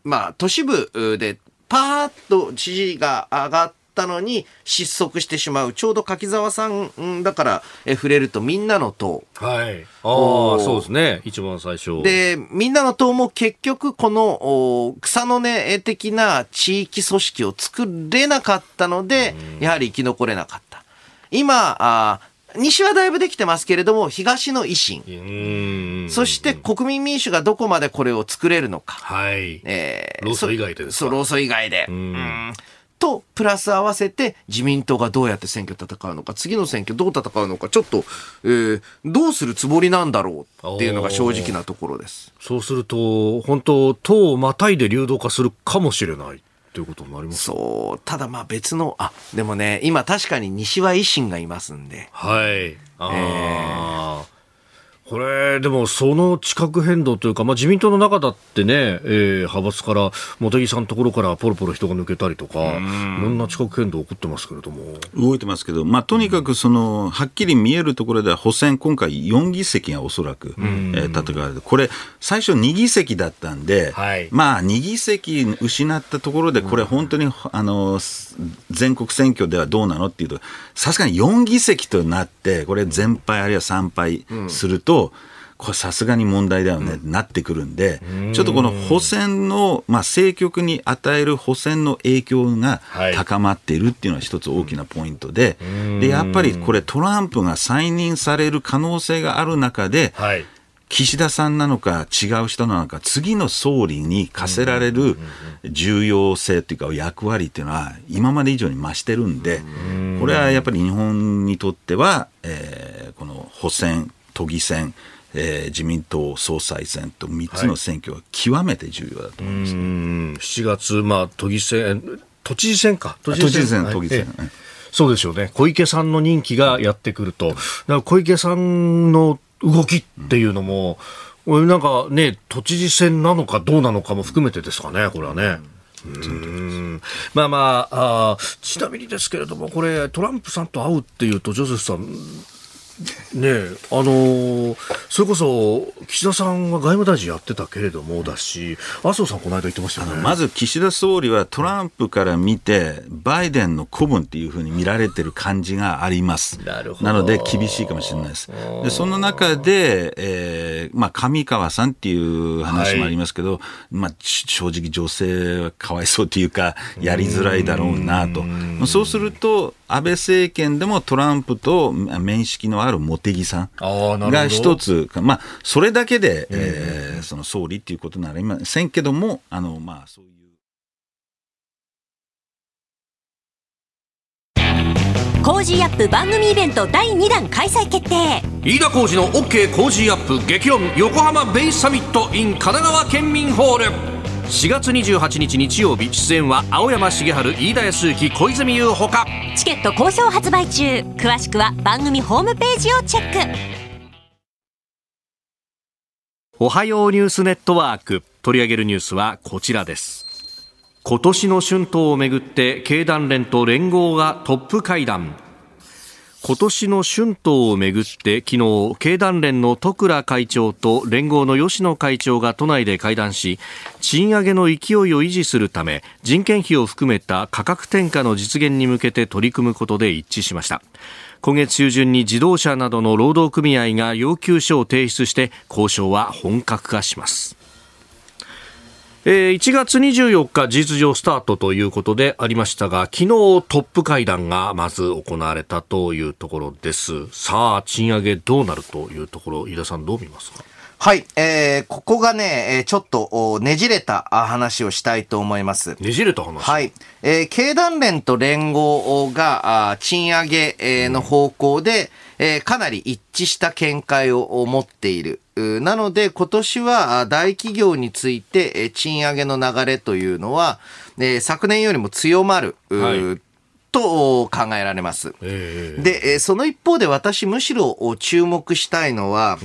まあ、都市部でパーッと支持が上がってたのに失速してしまう。ちょうど柿沢さんだから触れるとみんなの党、はい、そうですね、一番最初でみんなの党も結局この草の根的な地域組織を作れなかったので、やはり生き残れなかった。今西はだいぶできてますけれども、東の維新、そして国民民主がどこまでこれを作れるのか、はい、労組以外でですか。労組以外でとプラス合わせて自民党がどうやって選挙戦うのか、次の選挙どう戦うのか、ちょっと、どうするつもりなんだろうっていうのが正直なところです。そうすると本当党をまたいで流動化するかもしれないということになります。そう、ただまあ別のでもね、今確かに西は維新がいますんで、はい、これでもその地殻変動というか、まあ、自民党の中だってね、派閥から茂木さんのところからポロポロ人が抜けたりとか、いろんな地殻変動起こってますけれども、動いてますけど、まあ、とにかくそのはっきり見えるところでは補選今回4議席がおそらく戦われて、これ最初2議席だったんで、はい、まあ、2議席失ったところでこれ本当に全国選挙ではどうなのっていうと、さすがに4議席となってこれ全敗あるいは3敗すると、これさすがに問題だよね、なってくるんで、ちょっとこの補選の、まあ、政局に与える補選の影響が高まっているっていうのは一つ大きなポイントで、でやっぱりこれトランプが再任される可能性がある中で、はい、岸田さんなのか違う人なのか、次の総理に課せられる重要性というか役割というのは今まで以上に増してるんで、これはやっぱり日本にとっては、この補選、都議選、自民党総裁選と3つの選挙は極めて重要だと思います、ね。はい、7月、都議選、都知事選か、都知事選、都議選。そうでしょうね。小池さんの任期がやってくると、だから小池さんの動きっていうのも、なんかね、都知事選なのかどうなのかも含めてですかね、これはね。ちなみにですけれども、これトランプさんと会うっていうと、ジョセフさんねえ、それこそ岸田さんが外務大臣やってたけれどもだし、麻生さんこの間言ってましたよね。まず岸田総理はトランプから見てバイデンの子分っていうふうに見られてる感じがあります。 なので厳しいかもしれないです。でその中で、上川さんっていう話もありますけど、正直女性はかわいそうというかやりづらいだろうなと。そうすると安倍政権でもトランプと面識のある茂木さんが一つ、それだけで、その総理ということならいませんけども、そういうコージーアップ番組イベント第2弾開催決定。飯田浩司の OK コージーアップ激論横浜ベイサミット in 神奈川県民ホール。4月28日日曜日、出演は青山茂春、飯田泰之、小泉優ほか。チケット好評発売中。詳しくは番組ホームページをチェック。おはようニュースネットワーク、取り上げるニュースはこちらです。今年の春闘をめぐって経団連と連合がトップ会談。今年の春闘をめぐって昨日、経団連の十倉会長と連合の吉野会長が都内で会談し、賃上げの勢いを維持するため人件費を含めた価格転嫁の実現に向けて取り組むことで一致しました。今月中旬に自動車などの労働組合が要求書を提出して交渉は本格化します。1月24日事実上スタートということでありましたが、昨日トップ会談がまず行われたというところです。さあ賃上げどうなるというところ、飯田さんどう見ますか？はい、ここがね、ちょっとねじれた話をしたいと思います。ねじれた話？はい。経団連と連合が賃上げの方向で、かなり一致した見解を持っている。なので今年は大企業について賃上げの流れというのは、昨年よりも強まる。はいと考えられます。で、その一方で私むしろ注目したいのは、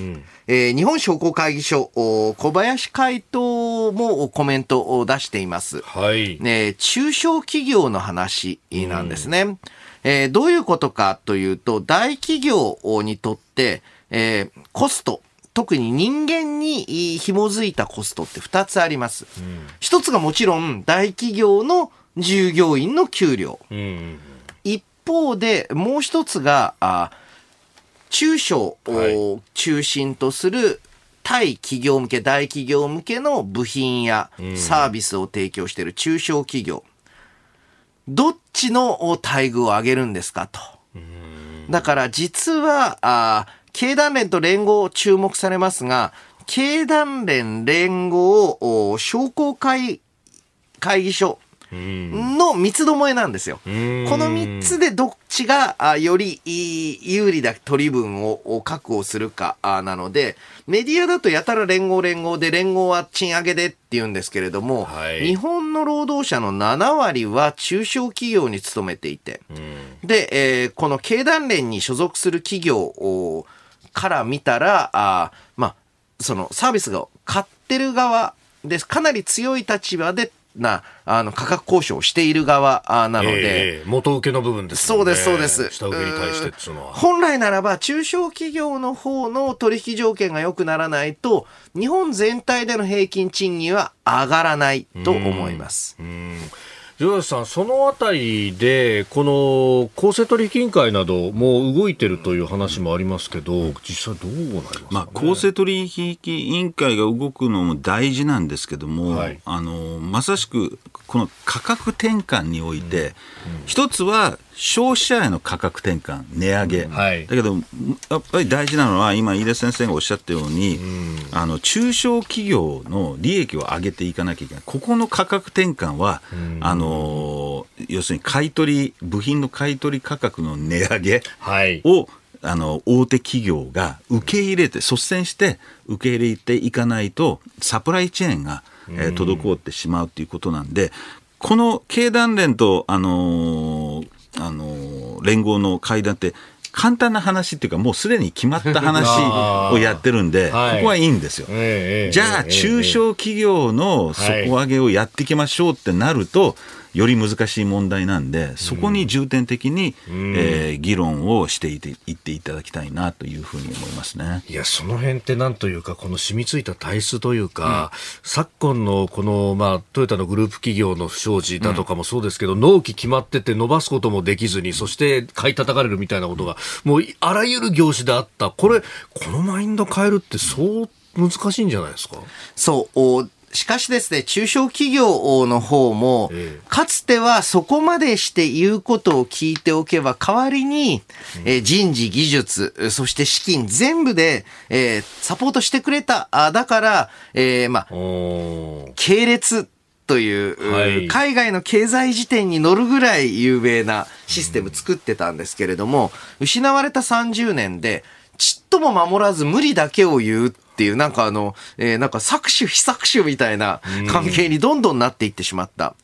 日本商工会議所小林会頭もコメントを出しています。はい。中小企業の話なんですね。どういうことかというと、大企業にとって、コスト、特に人間に紐づいたコストって2つあります。一つがもちろん大企業の従業員の給料、一方でもう一つが中小を中心とする対企業向け、大企業向けの部品やサービスを提供している中小企業、どっちの待遇を上げるんですかと。だから実は経団連と連合注目されますが、経団連連合商工会議所の三つどもえなんですよ。この三つでどっちがより有利だ取り分を確保するかなので、メディアだとやたら連合で、連合は賃上げでって言うんですけれども、日本の労働者の7割は中小企業に勤めていて、で、この経団連に所属する企業から見たら、そのサービスが買ってる側です。かなり強い立場で価格交渉をしている側なので、元請けの部分ですね。そうですそうです。下請けに対してっていうのは、本来ならば中小企業の方の取引条件が良くならないと日本全体での平均賃金は上がらないと思います。ジョージさん、そのあたりでこの公正取引委員会なども動いてるという話もありますけど、実際どうなりますかね。公正取引委員会が動くのも大事なんですけども、まさしくこの価格転換において、一つは消費者への価格転換、値上げ、はい、だけどやっぱり大事なのは今飯田先生がおっしゃったように、中小企業の利益を上げていかなきゃいけない。ここの価格転換は要するに買取部品の買取価格の値上げを、はい、大手企業が受け入れて率先して受け入れていかないとサプライチェーンが滞ってしまうということなんで、この経団連と連合の会談って簡単な話っていうかもうすでに決まった話をやってるんでここはいいんですよ、はい、じゃあ中小企業の底上げをやっていきましょうってなるとより難しい問題なんで、そこに重点的に、議論をしていっていただきたいなというふうに思いますね。いや、その辺ってなんというかこの染みついた体質というか、昨今のこの、トヨタのグループ企業の不祥事だとかもそうですけど、納期決まってて伸ばすこともできずに、そして買い叩かれるみたいなことがもうあらゆる業種であった。このマインド変えるってそう難しいんじゃないですか。そうしかしですね、中小企業の方も、かつてはそこまでして言うことを聞いておけば、代わりに、人事、技術、そして資金全部で、サポートしてくれた。だから、系列という、海外の経済辞典に載るぐらい有名なシステム作ってたんですけれども、失われた30年で、ちっとも守らず無理だけを言うっていう、なんか搾取非搾取みたいな関係にどんどんなっていってしまった。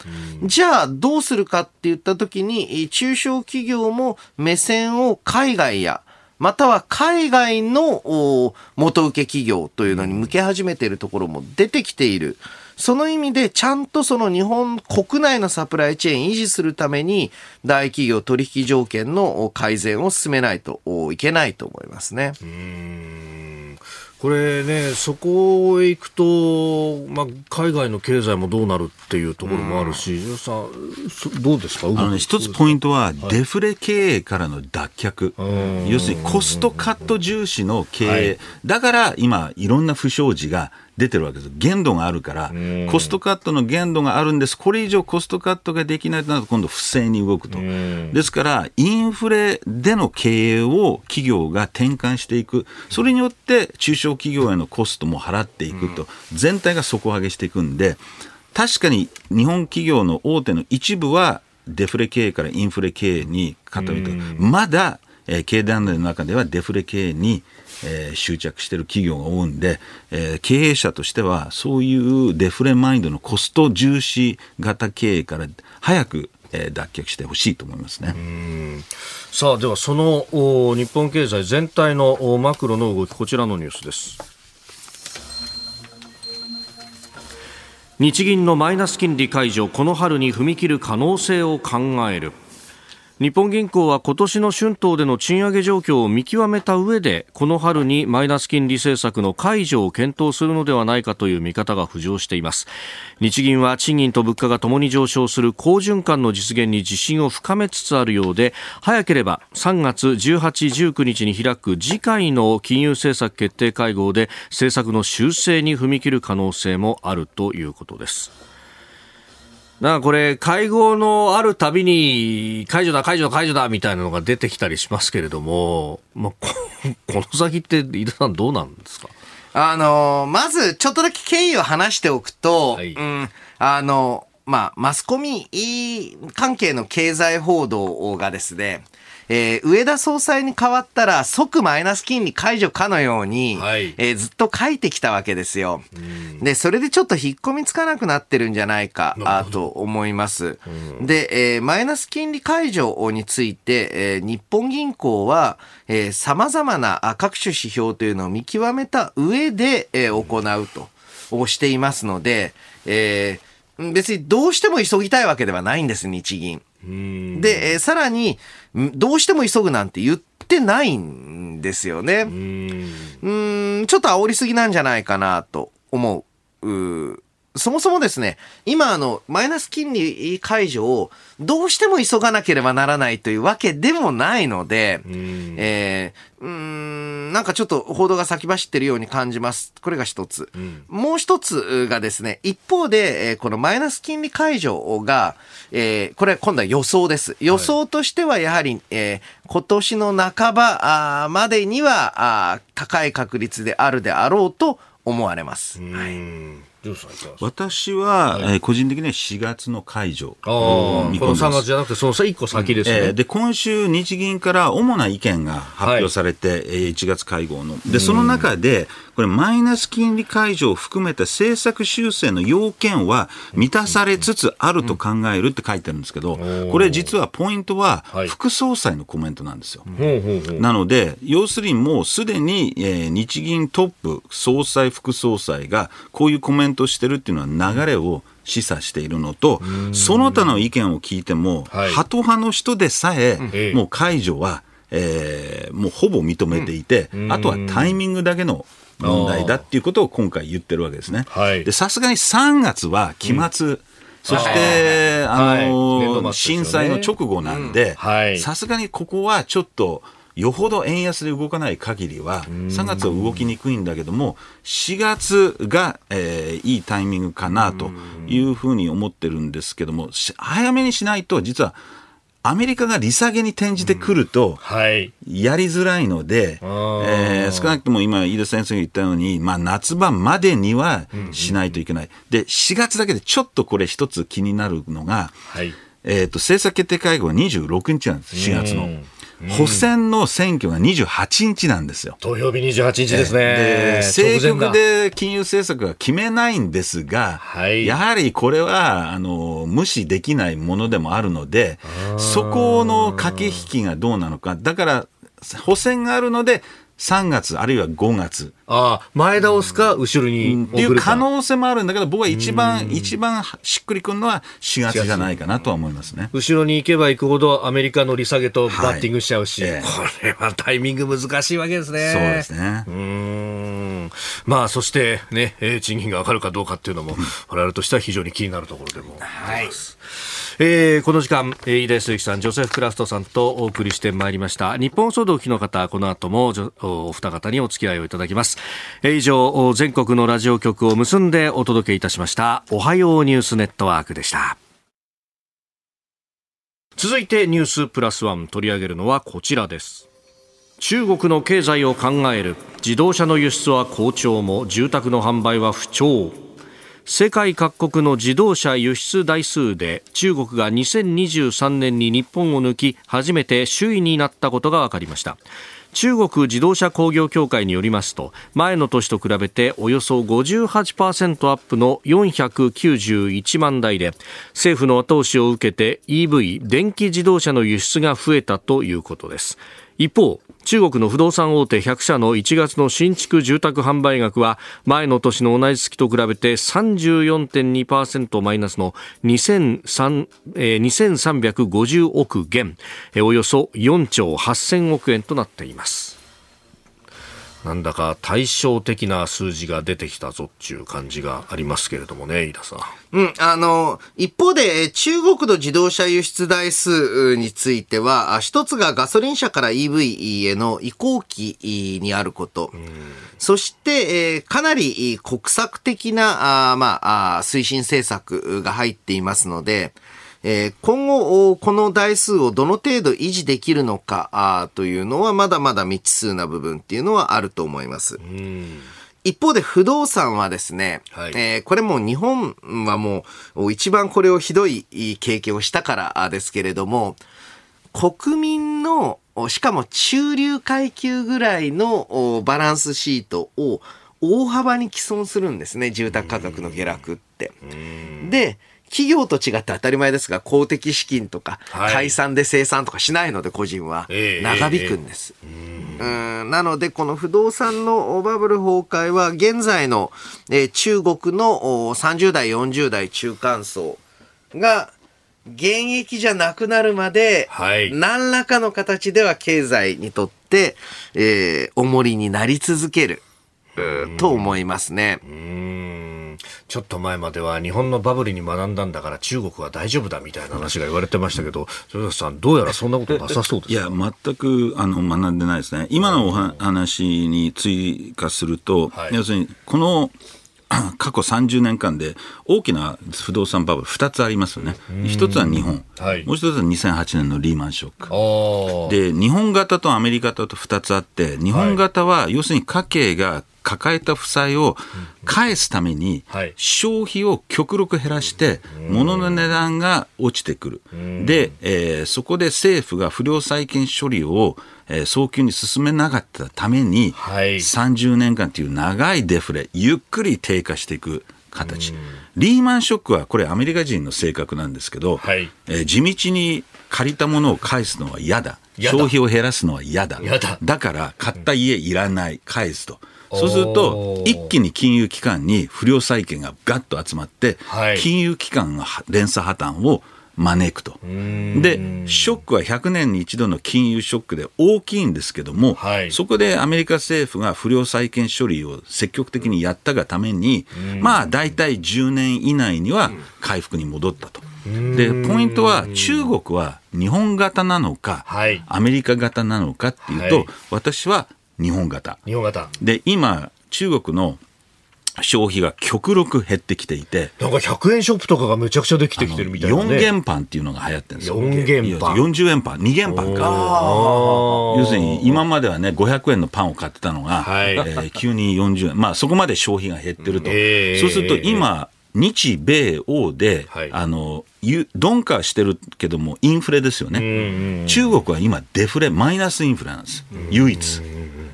じゃあどうするかって言った時に、中小企業も目線を海外や、または海外の元請け企業というのに向け始めているところも出てきている。その意味でちゃんとその日本国内のサプライチェーン維持するために大企業取引条件の改善を進めないといけないと思いますね。これね、そこへ行くと、海外の経済もどうなるっていうところもあるし、ジョーさんどうですか？一つポイントは、デフレ経営からの脱却、要するにコストカット重視の経営、だから今いろんな不祥事が出てるわけです。限度があるからコストカットの限度があるんです。これ以上コストカットができないとなると今度不正に動くと。ですからインフレでの経営を企業が転換していく。それによって中小企業へのコストも払っていくと全体が底上げしていくんで、確かに日本企業の大手の一部はデフレ経営からインフレ経営に傾いている。まだ経団連の中ではデフレ経営に執着している企業が多いんで、経営者としてはそういうデフレマインドのコスト重視型経営から早く脱却してほしいと思いますね。さあ、ではその日本経済全体のマクロの動き、こちらのニュースです。日銀のマイナス金利解除、この春に踏み切る可能性を考える。日本銀行は今年の春闘での賃上げ状況を見極めた上で、この春にマイナス金利政策の解除を検討するのではないかという見方が浮上しています。日銀は賃金と物価がともに上昇する好循環の実現に自信を深めつつあるようで、早ければ3月18、19日に開く次回の金融政策決定会合で政策の修正に踏み切る可能性もあるということです。これ会合のあるたびに解除だみたいなのが出てきたりしますけれども、この先って飯田さんどうなんですか？まずちょっとだけ経緯を話しておくと、マスコミ関係の経済報道がですね、植田総裁に代わったら即マイナス金利解除かのように、ずっと書いてきたわけですよ。で、それでちょっと引っ込みつかなくなってるんじゃないかと思います。で、マイナス金利解除について、日本銀行は、様々な各種指標というのを見極めた上で、行うとしていますので、別にどうしても急ぎたいわけではないんです、日銀。で、さらにどうしても急ぐなんて言ってないんですよね。ちょっと煽りすぎなんじゃないかなと思う。そもそもですね、今マイナス金利解除をどうしても急がなければならないというわけでもないので、なんかちょっと報道が先走ってるように感じます。これが一つ、うん、もう一つがですね、一方でこのマイナス金利解除が、これ今度は予想です。予想としてはやはり、今年の半ばまでには高い確率であるであろうと思われます。はい、私は、個人的には4月の解除を見込んでいます。この3月じゃなくてその1個先ですね。で今週日銀から主な意見が発表されて、1月会合のでその中でこれマイナス金利解除を含めた政策修正の要件は満たされつつあると考えるって書いてあるんですけど、これ実はポイントは副総裁のコメントなんですよ。なので要するにもうすでに、日銀トップ総裁副総裁がこういうコメントとしてるっていうのは流れを示唆しているのと、その他の意見を聞いても、はい、ハト派の人でさえ、もう解除は、もうほぼ認めていて、あとはタイミングだけの問題だっていうことを今回言ってるわけですね。で、さすがに3月は期末、そして震災の直後なんで、さすがにここはちょっとよほど円安で動かない限りは3月は動きにくいんだけども、4月が、いいタイミングかなというふうに思ってるんですけども、早めにしないと実はアメリカが利下げに転じてくるとやりづらいので、少なくとも今飯田先生が言ったように、まあ、夏場までにはしないといけない。で4月だけでちょっとこれ一つ気になるのが、政策決定会合は26日なんです。4月の補選の選挙が28日なんですよ。投票日28日ですね。で政局で金融政策は決めないんですが、やはりこれは無視できないものでもあるので、そこの駆け引きがどうなのか。だから補選があるので3月あるいは5月前倒すか後ろにっていう可能性もあるんだけど、僕は一番しっくりくるのは4月じゃないかなとは思いますね。後ろに行けば行くほどアメリカの利下げとバッティングしちゃうし、これはタイミング難しいわけですね。そうですね。まあそしてね、賃金が上がるかどうかっていうのも我々としては非常に気になるところでもあります。この時間、飯田泰之さん、ジョセフ・クラフトさんとお送りしてまいりました。日本総動機の方、この後もお二方にお付き合いをいただきます。以上、全国のラジオ局を結んでお届けいたしましたおはようニュースネットワークでした。続いてニュースプラスワン、取り上げるのはこちらです。中国の経済を考える。自動車の輸出は好調も住宅の販売は不調。世界各国の自動車輸出台数で中国が2023年に日本を抜き、初めて首位になったことが分かりました。中国自動車工業協会によりますと、前の年と比べておよそ 58% アップの491万台で、政府の後押しを受けて EV 電気自動車の輸出が増えたということです。一方、中国の不動産大手100社の1月の新築住宅販売額は前の年の同じ月と比べて 34.2% マイナスの2350億元、およそ4兆8000億円となっています。なんだか対照的な数字が出てきたぞっていう感じがありますけれどもね、飯田さん。一方で中国の自動車輸出台数については、一つがガソリン車から EV への移行期にあること、そして、かなり国策的な推進政策が入っていますので、今後この台数をどの程度維持できるのかというのは、まだまだ未知数な部分っていうのはあると思います。一方で不動産はですね、これも日本はもう一番これをひどい経験をしたからですけれども、国民のしかも中流階級ぐらいのバランスシートを大幅に毀損するんですね、住宅価格の下落って。で、企業と違って当たり前ですが、公的資金とか解散で清算とかしないので、個人は長引くんです。なのでこの不動産のバブル崩壊は、現在の中国の30代40代中間層が現役じゃなくなるまで、何らかの形では経済にとって重りになり続けると思いますね。ちょっと前までは日本のバブルに学んだんだから中国は大丈夫だみたいな話が言われてましたけど、豊田さんどうやらそんなことなさそうですか。いや全く学んでないですね。今のお話に追加すると、はい、要するにこの過去30年間で大きな不動産バブル2つありますよね。一つは日本、はい、もう一つは2008年のリーマンショックで、日本型とアメリカ型と2つあって、日本型は要するに家計が抱えた負債を返すために消費を極力減らして物の値段が落ちてくる。で、そこで政府が不良債権処理を早急に進めなかったために、30年間という長いデフレ、ゆっくり低下していく形。リーマンショックはこれアメリカ人の性格なんですけど、地道に借りたものを返すのは嫌だ、消費を減らすのは嫌だ、だから買った家いらない、返すと。そうすると一気に金融機関に不良債権がガッと集まって、はい、金融機関が連鎖破綻を招くと。でショックは100年に一度の金融ショックで大きいんですけども、はい、そこでアメリカ政府が不良債権処理を積極的にやったがために、まあ大体10年以内には回復に戻ったと。でポイントは中国は日本型なのか、はい、アメリカ型なのかっていうと、はい、私は日本型で、今中国の消費が極力減ってきていて、なんか100円ショップとかがめちゃくちゃできてきてるみたいなね。4元パンっていうのが流行ってるんですよ。4元パン、40円パン、2元パンか。要するに今まではね500円のパンを買ってたのが、はい、急に40円、まあ、そこまで消費が減ってると、そうすると今日米欧で、はい、鈍化してるけどもインフレですよね。中国は今デフレマイナスインフレなんです、唯一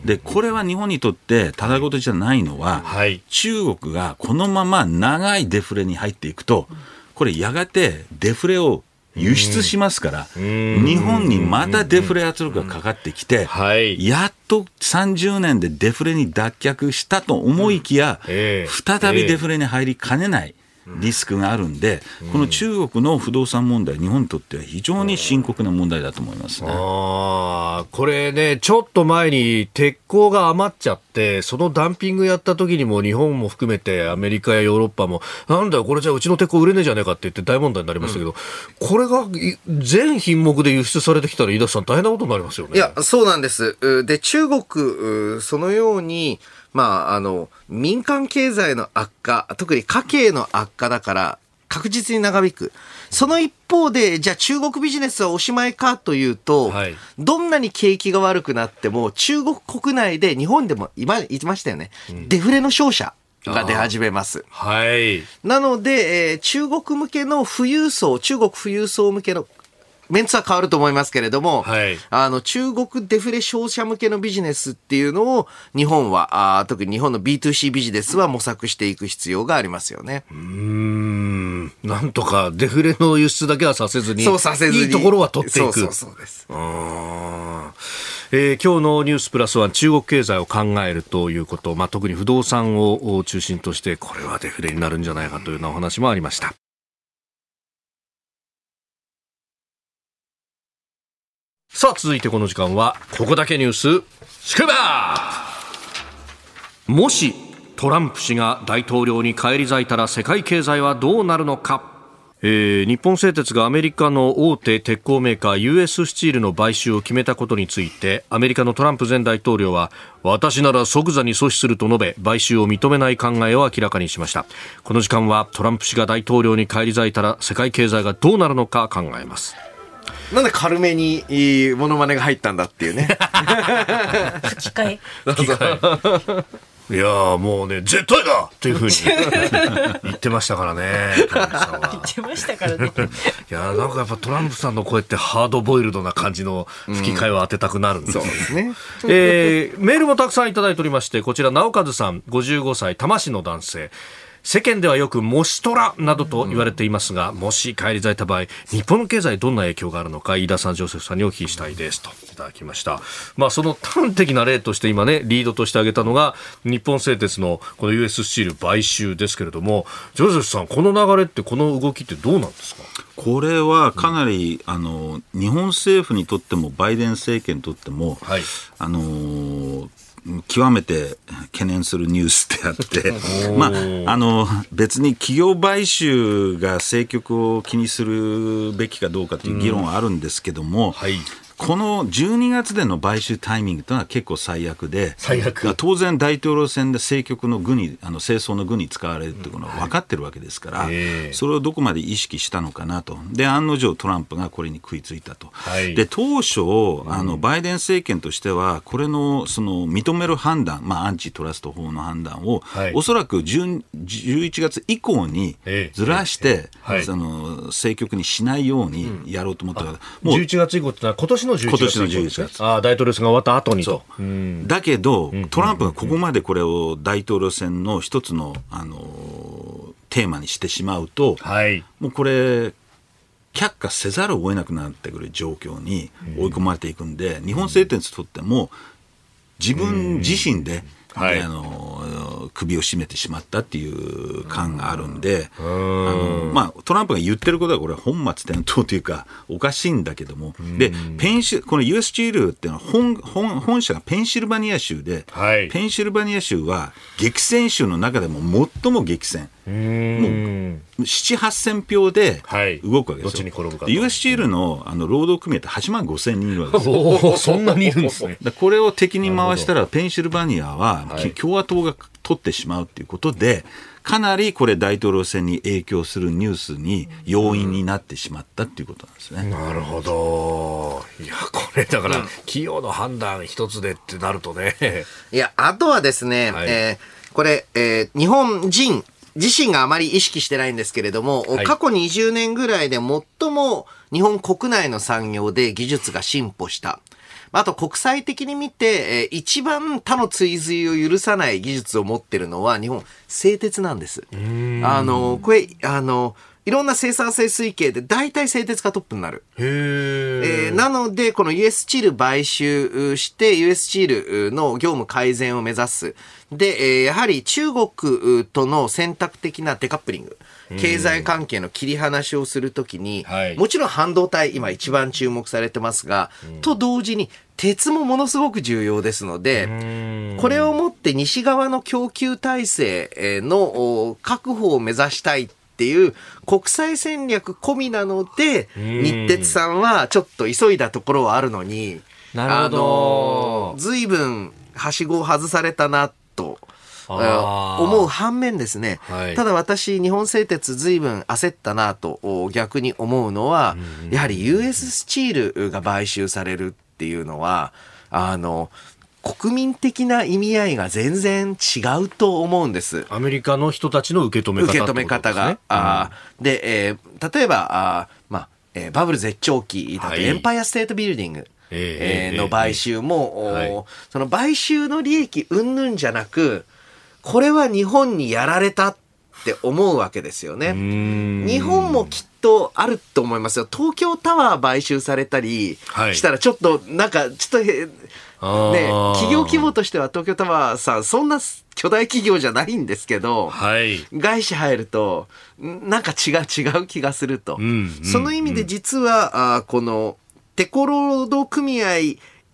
で。これは日本にとってただ事じゃないのは、はい、中国がこのまま長いデフレに入っていくと、これやがてデフレを輸出しますから、日本にまたデフレ圧力がかかってきて、やっと30年でデフレに脱却したと思いきや、再びデフレに入りかねないリスクがあるんで、この中国の不動産問題、日本にとっては非常に深刻な問題だと思いますね。あ、これね、ちょっと前に鉄鋼が余っちゃって、そのダンピングやった時にも日本も含めてアメリカやヨーロッパも、なんだよこれじゃうちの鉄鋼売れねえじゃねえかって言って大問題になりましたけど、これが全品目で輸出されてきたら、飯田さん大変なことになりますよね。いや、そうなんです。で、中国、そのように、まあ、民間経済の悪化、特に家計の悪化だから確実に長引く。その一方で、じゃあ中国ビジネスはおしまいかというと、はい、どんなに景気が悪くなっても中国国内で、日本でも言いましたよね、デフレの勝者が出始めます、はい、なので、中国向けの富裕層、中国富裕層向けのメンツは変わると思いますけれども、はい、中国デフレ勝者向けのビジネスっていうのを日本は、特に日本の B2C ビジネスは模索していく必要がありますよね。なんとかデフレの輸出だけはさせずにいいところは取っていく。そうです。今日のニュースプラスワン、中国経済を考えるということ、まあ、特に不動産を中心としてこれはデフレになるんじゃないかというようなお話もありました。さあ続いてこの時間はここだけニューススクバー。もしトランプ氏が大統領に返り咲いたら世界経済はどうなるのか。日本製鉄がアメリカの大手鉄鋼メーカー US スチールの買収を決めたことについて、アメリカのトランプ前大統領は私なら即座に阻止すると述べ、買収を認めない考えを明らかにしました。この時間はトランプ氏が大統領に返り咲いたら世界経済がどうなるのか考えます。なんで軽めにモノマネが入ったんだっていうね吹き替えいやもうね、絶対だというふうに言ってましたからねトランプさんは言ってましたからねいや、なんかやっぱトランプさんの声ってハードボイルドな感じの吹き替えを当てたくなるんです、そうですねメールもたくさんいただいておりまして、こちら直和さん55歳、多摩市の男性。世間ではよくもしトラなどと言われていますが、もし返り咲いた場合、日本の経済にどんな影響があるのか、飯田さん、ジョセフさんにお聞きしたいですといただきました。まあ、その端的な例として今ね、リードとして挙げたのが日本製鉄のこの US スチール買収ですけれども、ジョセフさん、この流れって、この動きってどうなんですか？これはかなり、日本政府にとってもバイデン政権にとっても、はい、極めて懸念するニュースであってまあ、別に企業買収が政局を気にするべきかどうかという議論はあるんですけども、うん、はい、この12月での買収タイミングというのは結構最悪で、最悪、当然大統領選で政局の具に、政争の具に使われるというのは分かってるわけですから、はい、それをどこまで意識したのかなと。で、案の定トランプがこれに食いついたと、はい、で当初バイデン政権としてはこれの、認める判断、まあ、アンチトラスト法の判断を、はい、おそらく11月以降にずらして、はい、政局にしないようにやろうと思ったから、うん、もう11月以降というのは今年の11月、あ、大統領選が終わった後にと。うん、だけどトランプがここまでこれを大統領選の一つの、テーマにしてしまうと、はい、もうこれ却下せざるを得なくなってくる状況に追い込まれていくんで、日本製鉄にとっても自分自身で、はい、首を絞めてしまったっていう感があるんで、まあ、トランプが言ってることはこれは本末転倒というかおかしいんだけども、でこの US スチールっていうのは 本社がペンシルバニア州で、はい、ペンシルバニア州は激戦州の中でも最も激戦、もう 7,8000 票で動くわけですよ、はい、US スチール の労働組合って 85,000 人いるわけですよそんなにいるんですね。だこれを敵に回したらペンシルバニアは、はい、共和党が取ってしまうということで、かなりこれ大統領選に影響するニュースに要因になってしまったということなんですね。なるほど。いや、これだから企業の判断一つでってなるとねいや、あとはですね、はい、これ、日本人自身があまり意識してないんですけれども、はい、過去20年ぐらいで最も日本国内の産業で技術が進歩した、あと国際的に見て、一番他の追随を許さない技術を持ってるのは日本製鉄なんです。これいろんな生産性推計で大体製鉄がトップになる。へ、なのでこの US スチール買収して US スチールの業務改善を目指す。で、やはり中国との選択的なデカップリング、経済関係の切り離しをするときに、はい、もちろん半導体今一番注目されてますが、と同時に鉄もものすごく重要ですので、これをもって西側の供給体制の確保を目指したいっていう国際戦略込みなので、日鉄さんはちょっと急いだところはあるのに、なるほど、ずいぶんはしごを外されたなと思う反面ですね、はい、ただ私日本製鉄ずいぶん焦ったなと逆に思うのは、やはり US スチールが買収されるっていうのは国民的な意味合いが全然違うと思うんです。アメリカの人たちの受け止め方ってことですね。受け止め方が、うん、で、例えばバブル絶頂期だとエンパイアステートビルディングの買収も、はい、その買収の利益云々じゃなく、これは日本にやられたって思うわけですよね。日本もきっとあると思いますよ。東京タワー買収されたりしたらちょっとなんかちょっと、ね、企業規模としては東京タワーさんそんな巨大企業じゃないんですけど、はい、外資入るとなんか違う気がすると、うんうんうん、その意味で実はこのテコ労働組合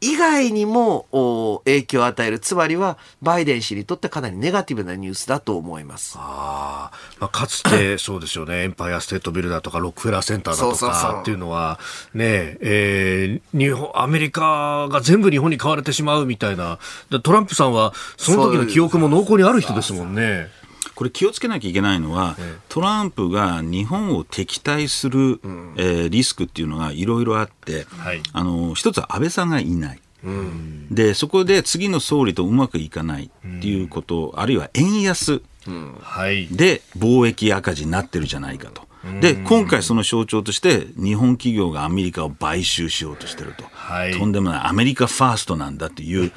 以外にも影響を与える、つまりはバイデン氏にとってかなりネガティブなニュースだと思います。あ、まあ、かつてそうですよねエンパイアステートビルだとかロックフェラーセンターだとか、そうそうそうっていうのは、ねえ日本アメリカが全部日本に買われてしまうみたいな、トランプさんはその時の記憶も濃厚にある人ですもんね。これ気をつけなきゃいけないのは、トランプが日本を敵対する、リスクっていうのがいろいろあって、はい、一つは安倍さんがいない、うん、でそこで次の総理とうまくいかないっていうこと、うん、あるいは円安で貿易赤字になってるじゃないかと。で今回その象徴として日本企業がアメリカを買収しようとしてると、はい、とんでもないアメリカファーストなんだという、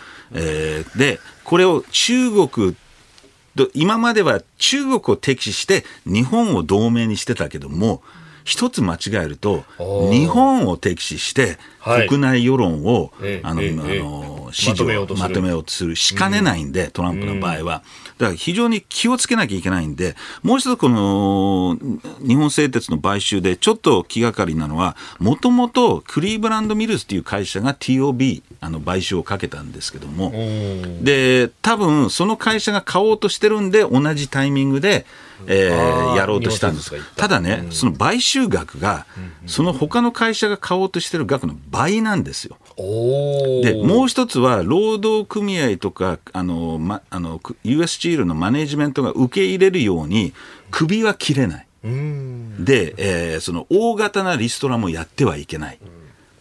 でこれを中国、今までは中国を敵視して日本を同盟にしてたけども、一つ間違えると日本を敵視して国内世論を支持をまとめようとするしかねないんで、トランプの場合はだから非常に気をつけなきゃいけないんで、もう一つこの日本製鉄の買収でちょっと気がかりなのは、もともとクリーブランドミルズという会社が TOB 買収をかけたんですけども、で多分その会社が買おうとしてるんで同じタイミングでやろうとしたんです。ただね、その買収額がその他の会社が買おうとしてる額の倍なんですよ。でもう一つは労働組合とかUS スチールのマネジメントが受け入れるように首は切れない。で、その大型なリストラもやってはいけない。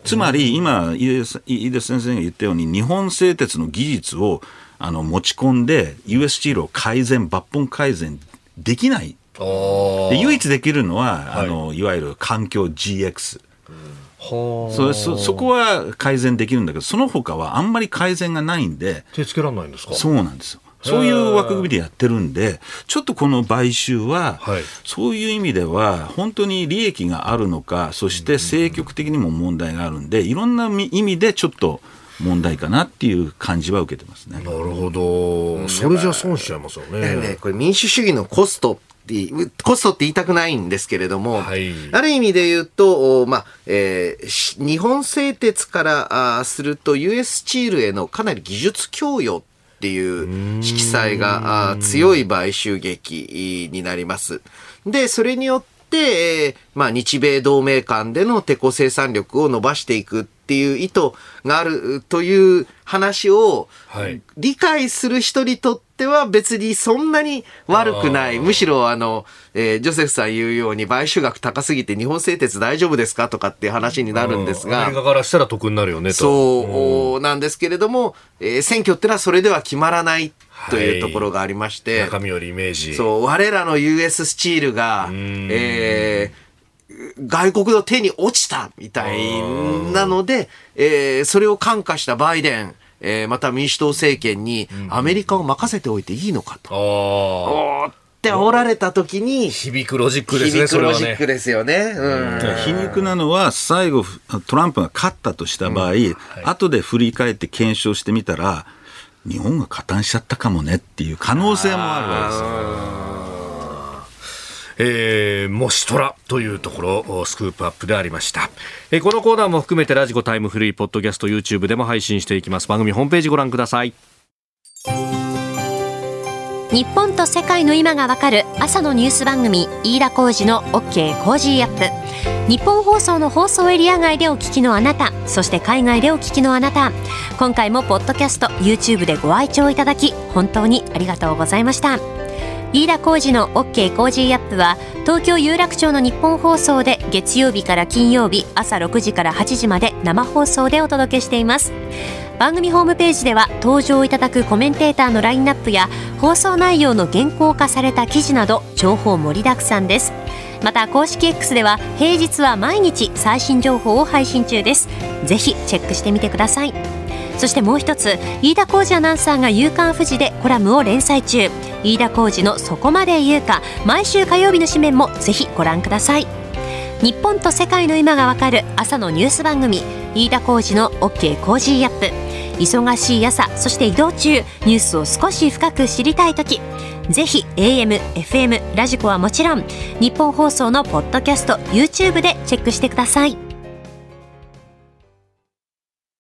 つまり今飯田先生が言ったように日本製鉄の技術を持ち込んで US スチールを抜本改善できない。で唯一できるのは、はい、いわゆる環境 GX、そこは改善できるんだけど、その他はあんまり改善がないんで手つけられないんですか。そうなんですよ。そういう枠組みでやってるんで、ちょっとこの買収は、はい、そういう意味では本当に利益があるのか、そして政局的にも問題があるんで、いろんな意味でちょっと問題かなっていう感じは受けてますね。なるほど。それじゃ損しちゃいますよね。だからね、これ民主主義のコストって言いたくないんですけれども、はい、ある意味で言うと、日本製鉄からすると US スチールへのかなり技術供与っていう色彩が強い買収劇になります。でそれによって、日米同盟間でのテコ生産力を伸ばしていくっていう意図があるという話を理解する人にとっては別にそんなに悪くない。むしろジョセフさん言うように買収額高すぎて日本製鉄大丈夫ですかとかっていう話になるんですが、アメリカからしたら得になるよねと。そうなんですけれども、選挙ってのはそれでは決まらないというところがありまして、中身よりイメージ。そう、我らの US スチールが外国の手に落ちたみたいなので、それを感化したバイデン、また民主党政権にアメリカを任せておいていいのかとっておられた時に響くロジックですね。響くロジックですよね。皮肉なのは最後トランプが勝ったとした場合、後で振り返って検証してみたら日本が加担しちゃったかもねっていう可能性もあるわけですよ。もしトラというところスクープアップでありました。このコーナーも含めてラジコタイムフリーポッドキャスト YouTube でも配信していきます。番組ホームページご覧ください。日本と世界の今がわかる朝のニュース番組、飯田浩司の OK コージーアップ。日本放送の放送エリア外でお聞きのあなた、そして海外でお聞きのあなた、今回もポッドキャスト YouTube でご愛聴いただき本当にありがとうございました。飯田浩司の OK コージーアップは東京有楽町の日本放送で月曜日から金曜日朝6時から8時まで生放送でお届けしています。番組ホームページでは登場いただくコメンテーターのラインナップや放送内容の原稿化された記事など情報盛りだくさんです。また公式 X では平日は毎日最新情報を配信中です。ぜひチェックしてみてください。そしてもう一つ、飯田浩司アナウンサーが夕刊フジでコラムを連載中、飯田浩司のそこまで言うか、毎週火曜日の紙面もぜひご覧ください。日本と世界の今がわかる朝のニュース番組、飯田浩司の OK コージーアップ。忙しい朝、そして移動中、ニュースを少し深く知りたいとき、ぜひ AM、FM、ラジコはもちろん日本放送のポッドキャスト、YouTube でチェックしてください。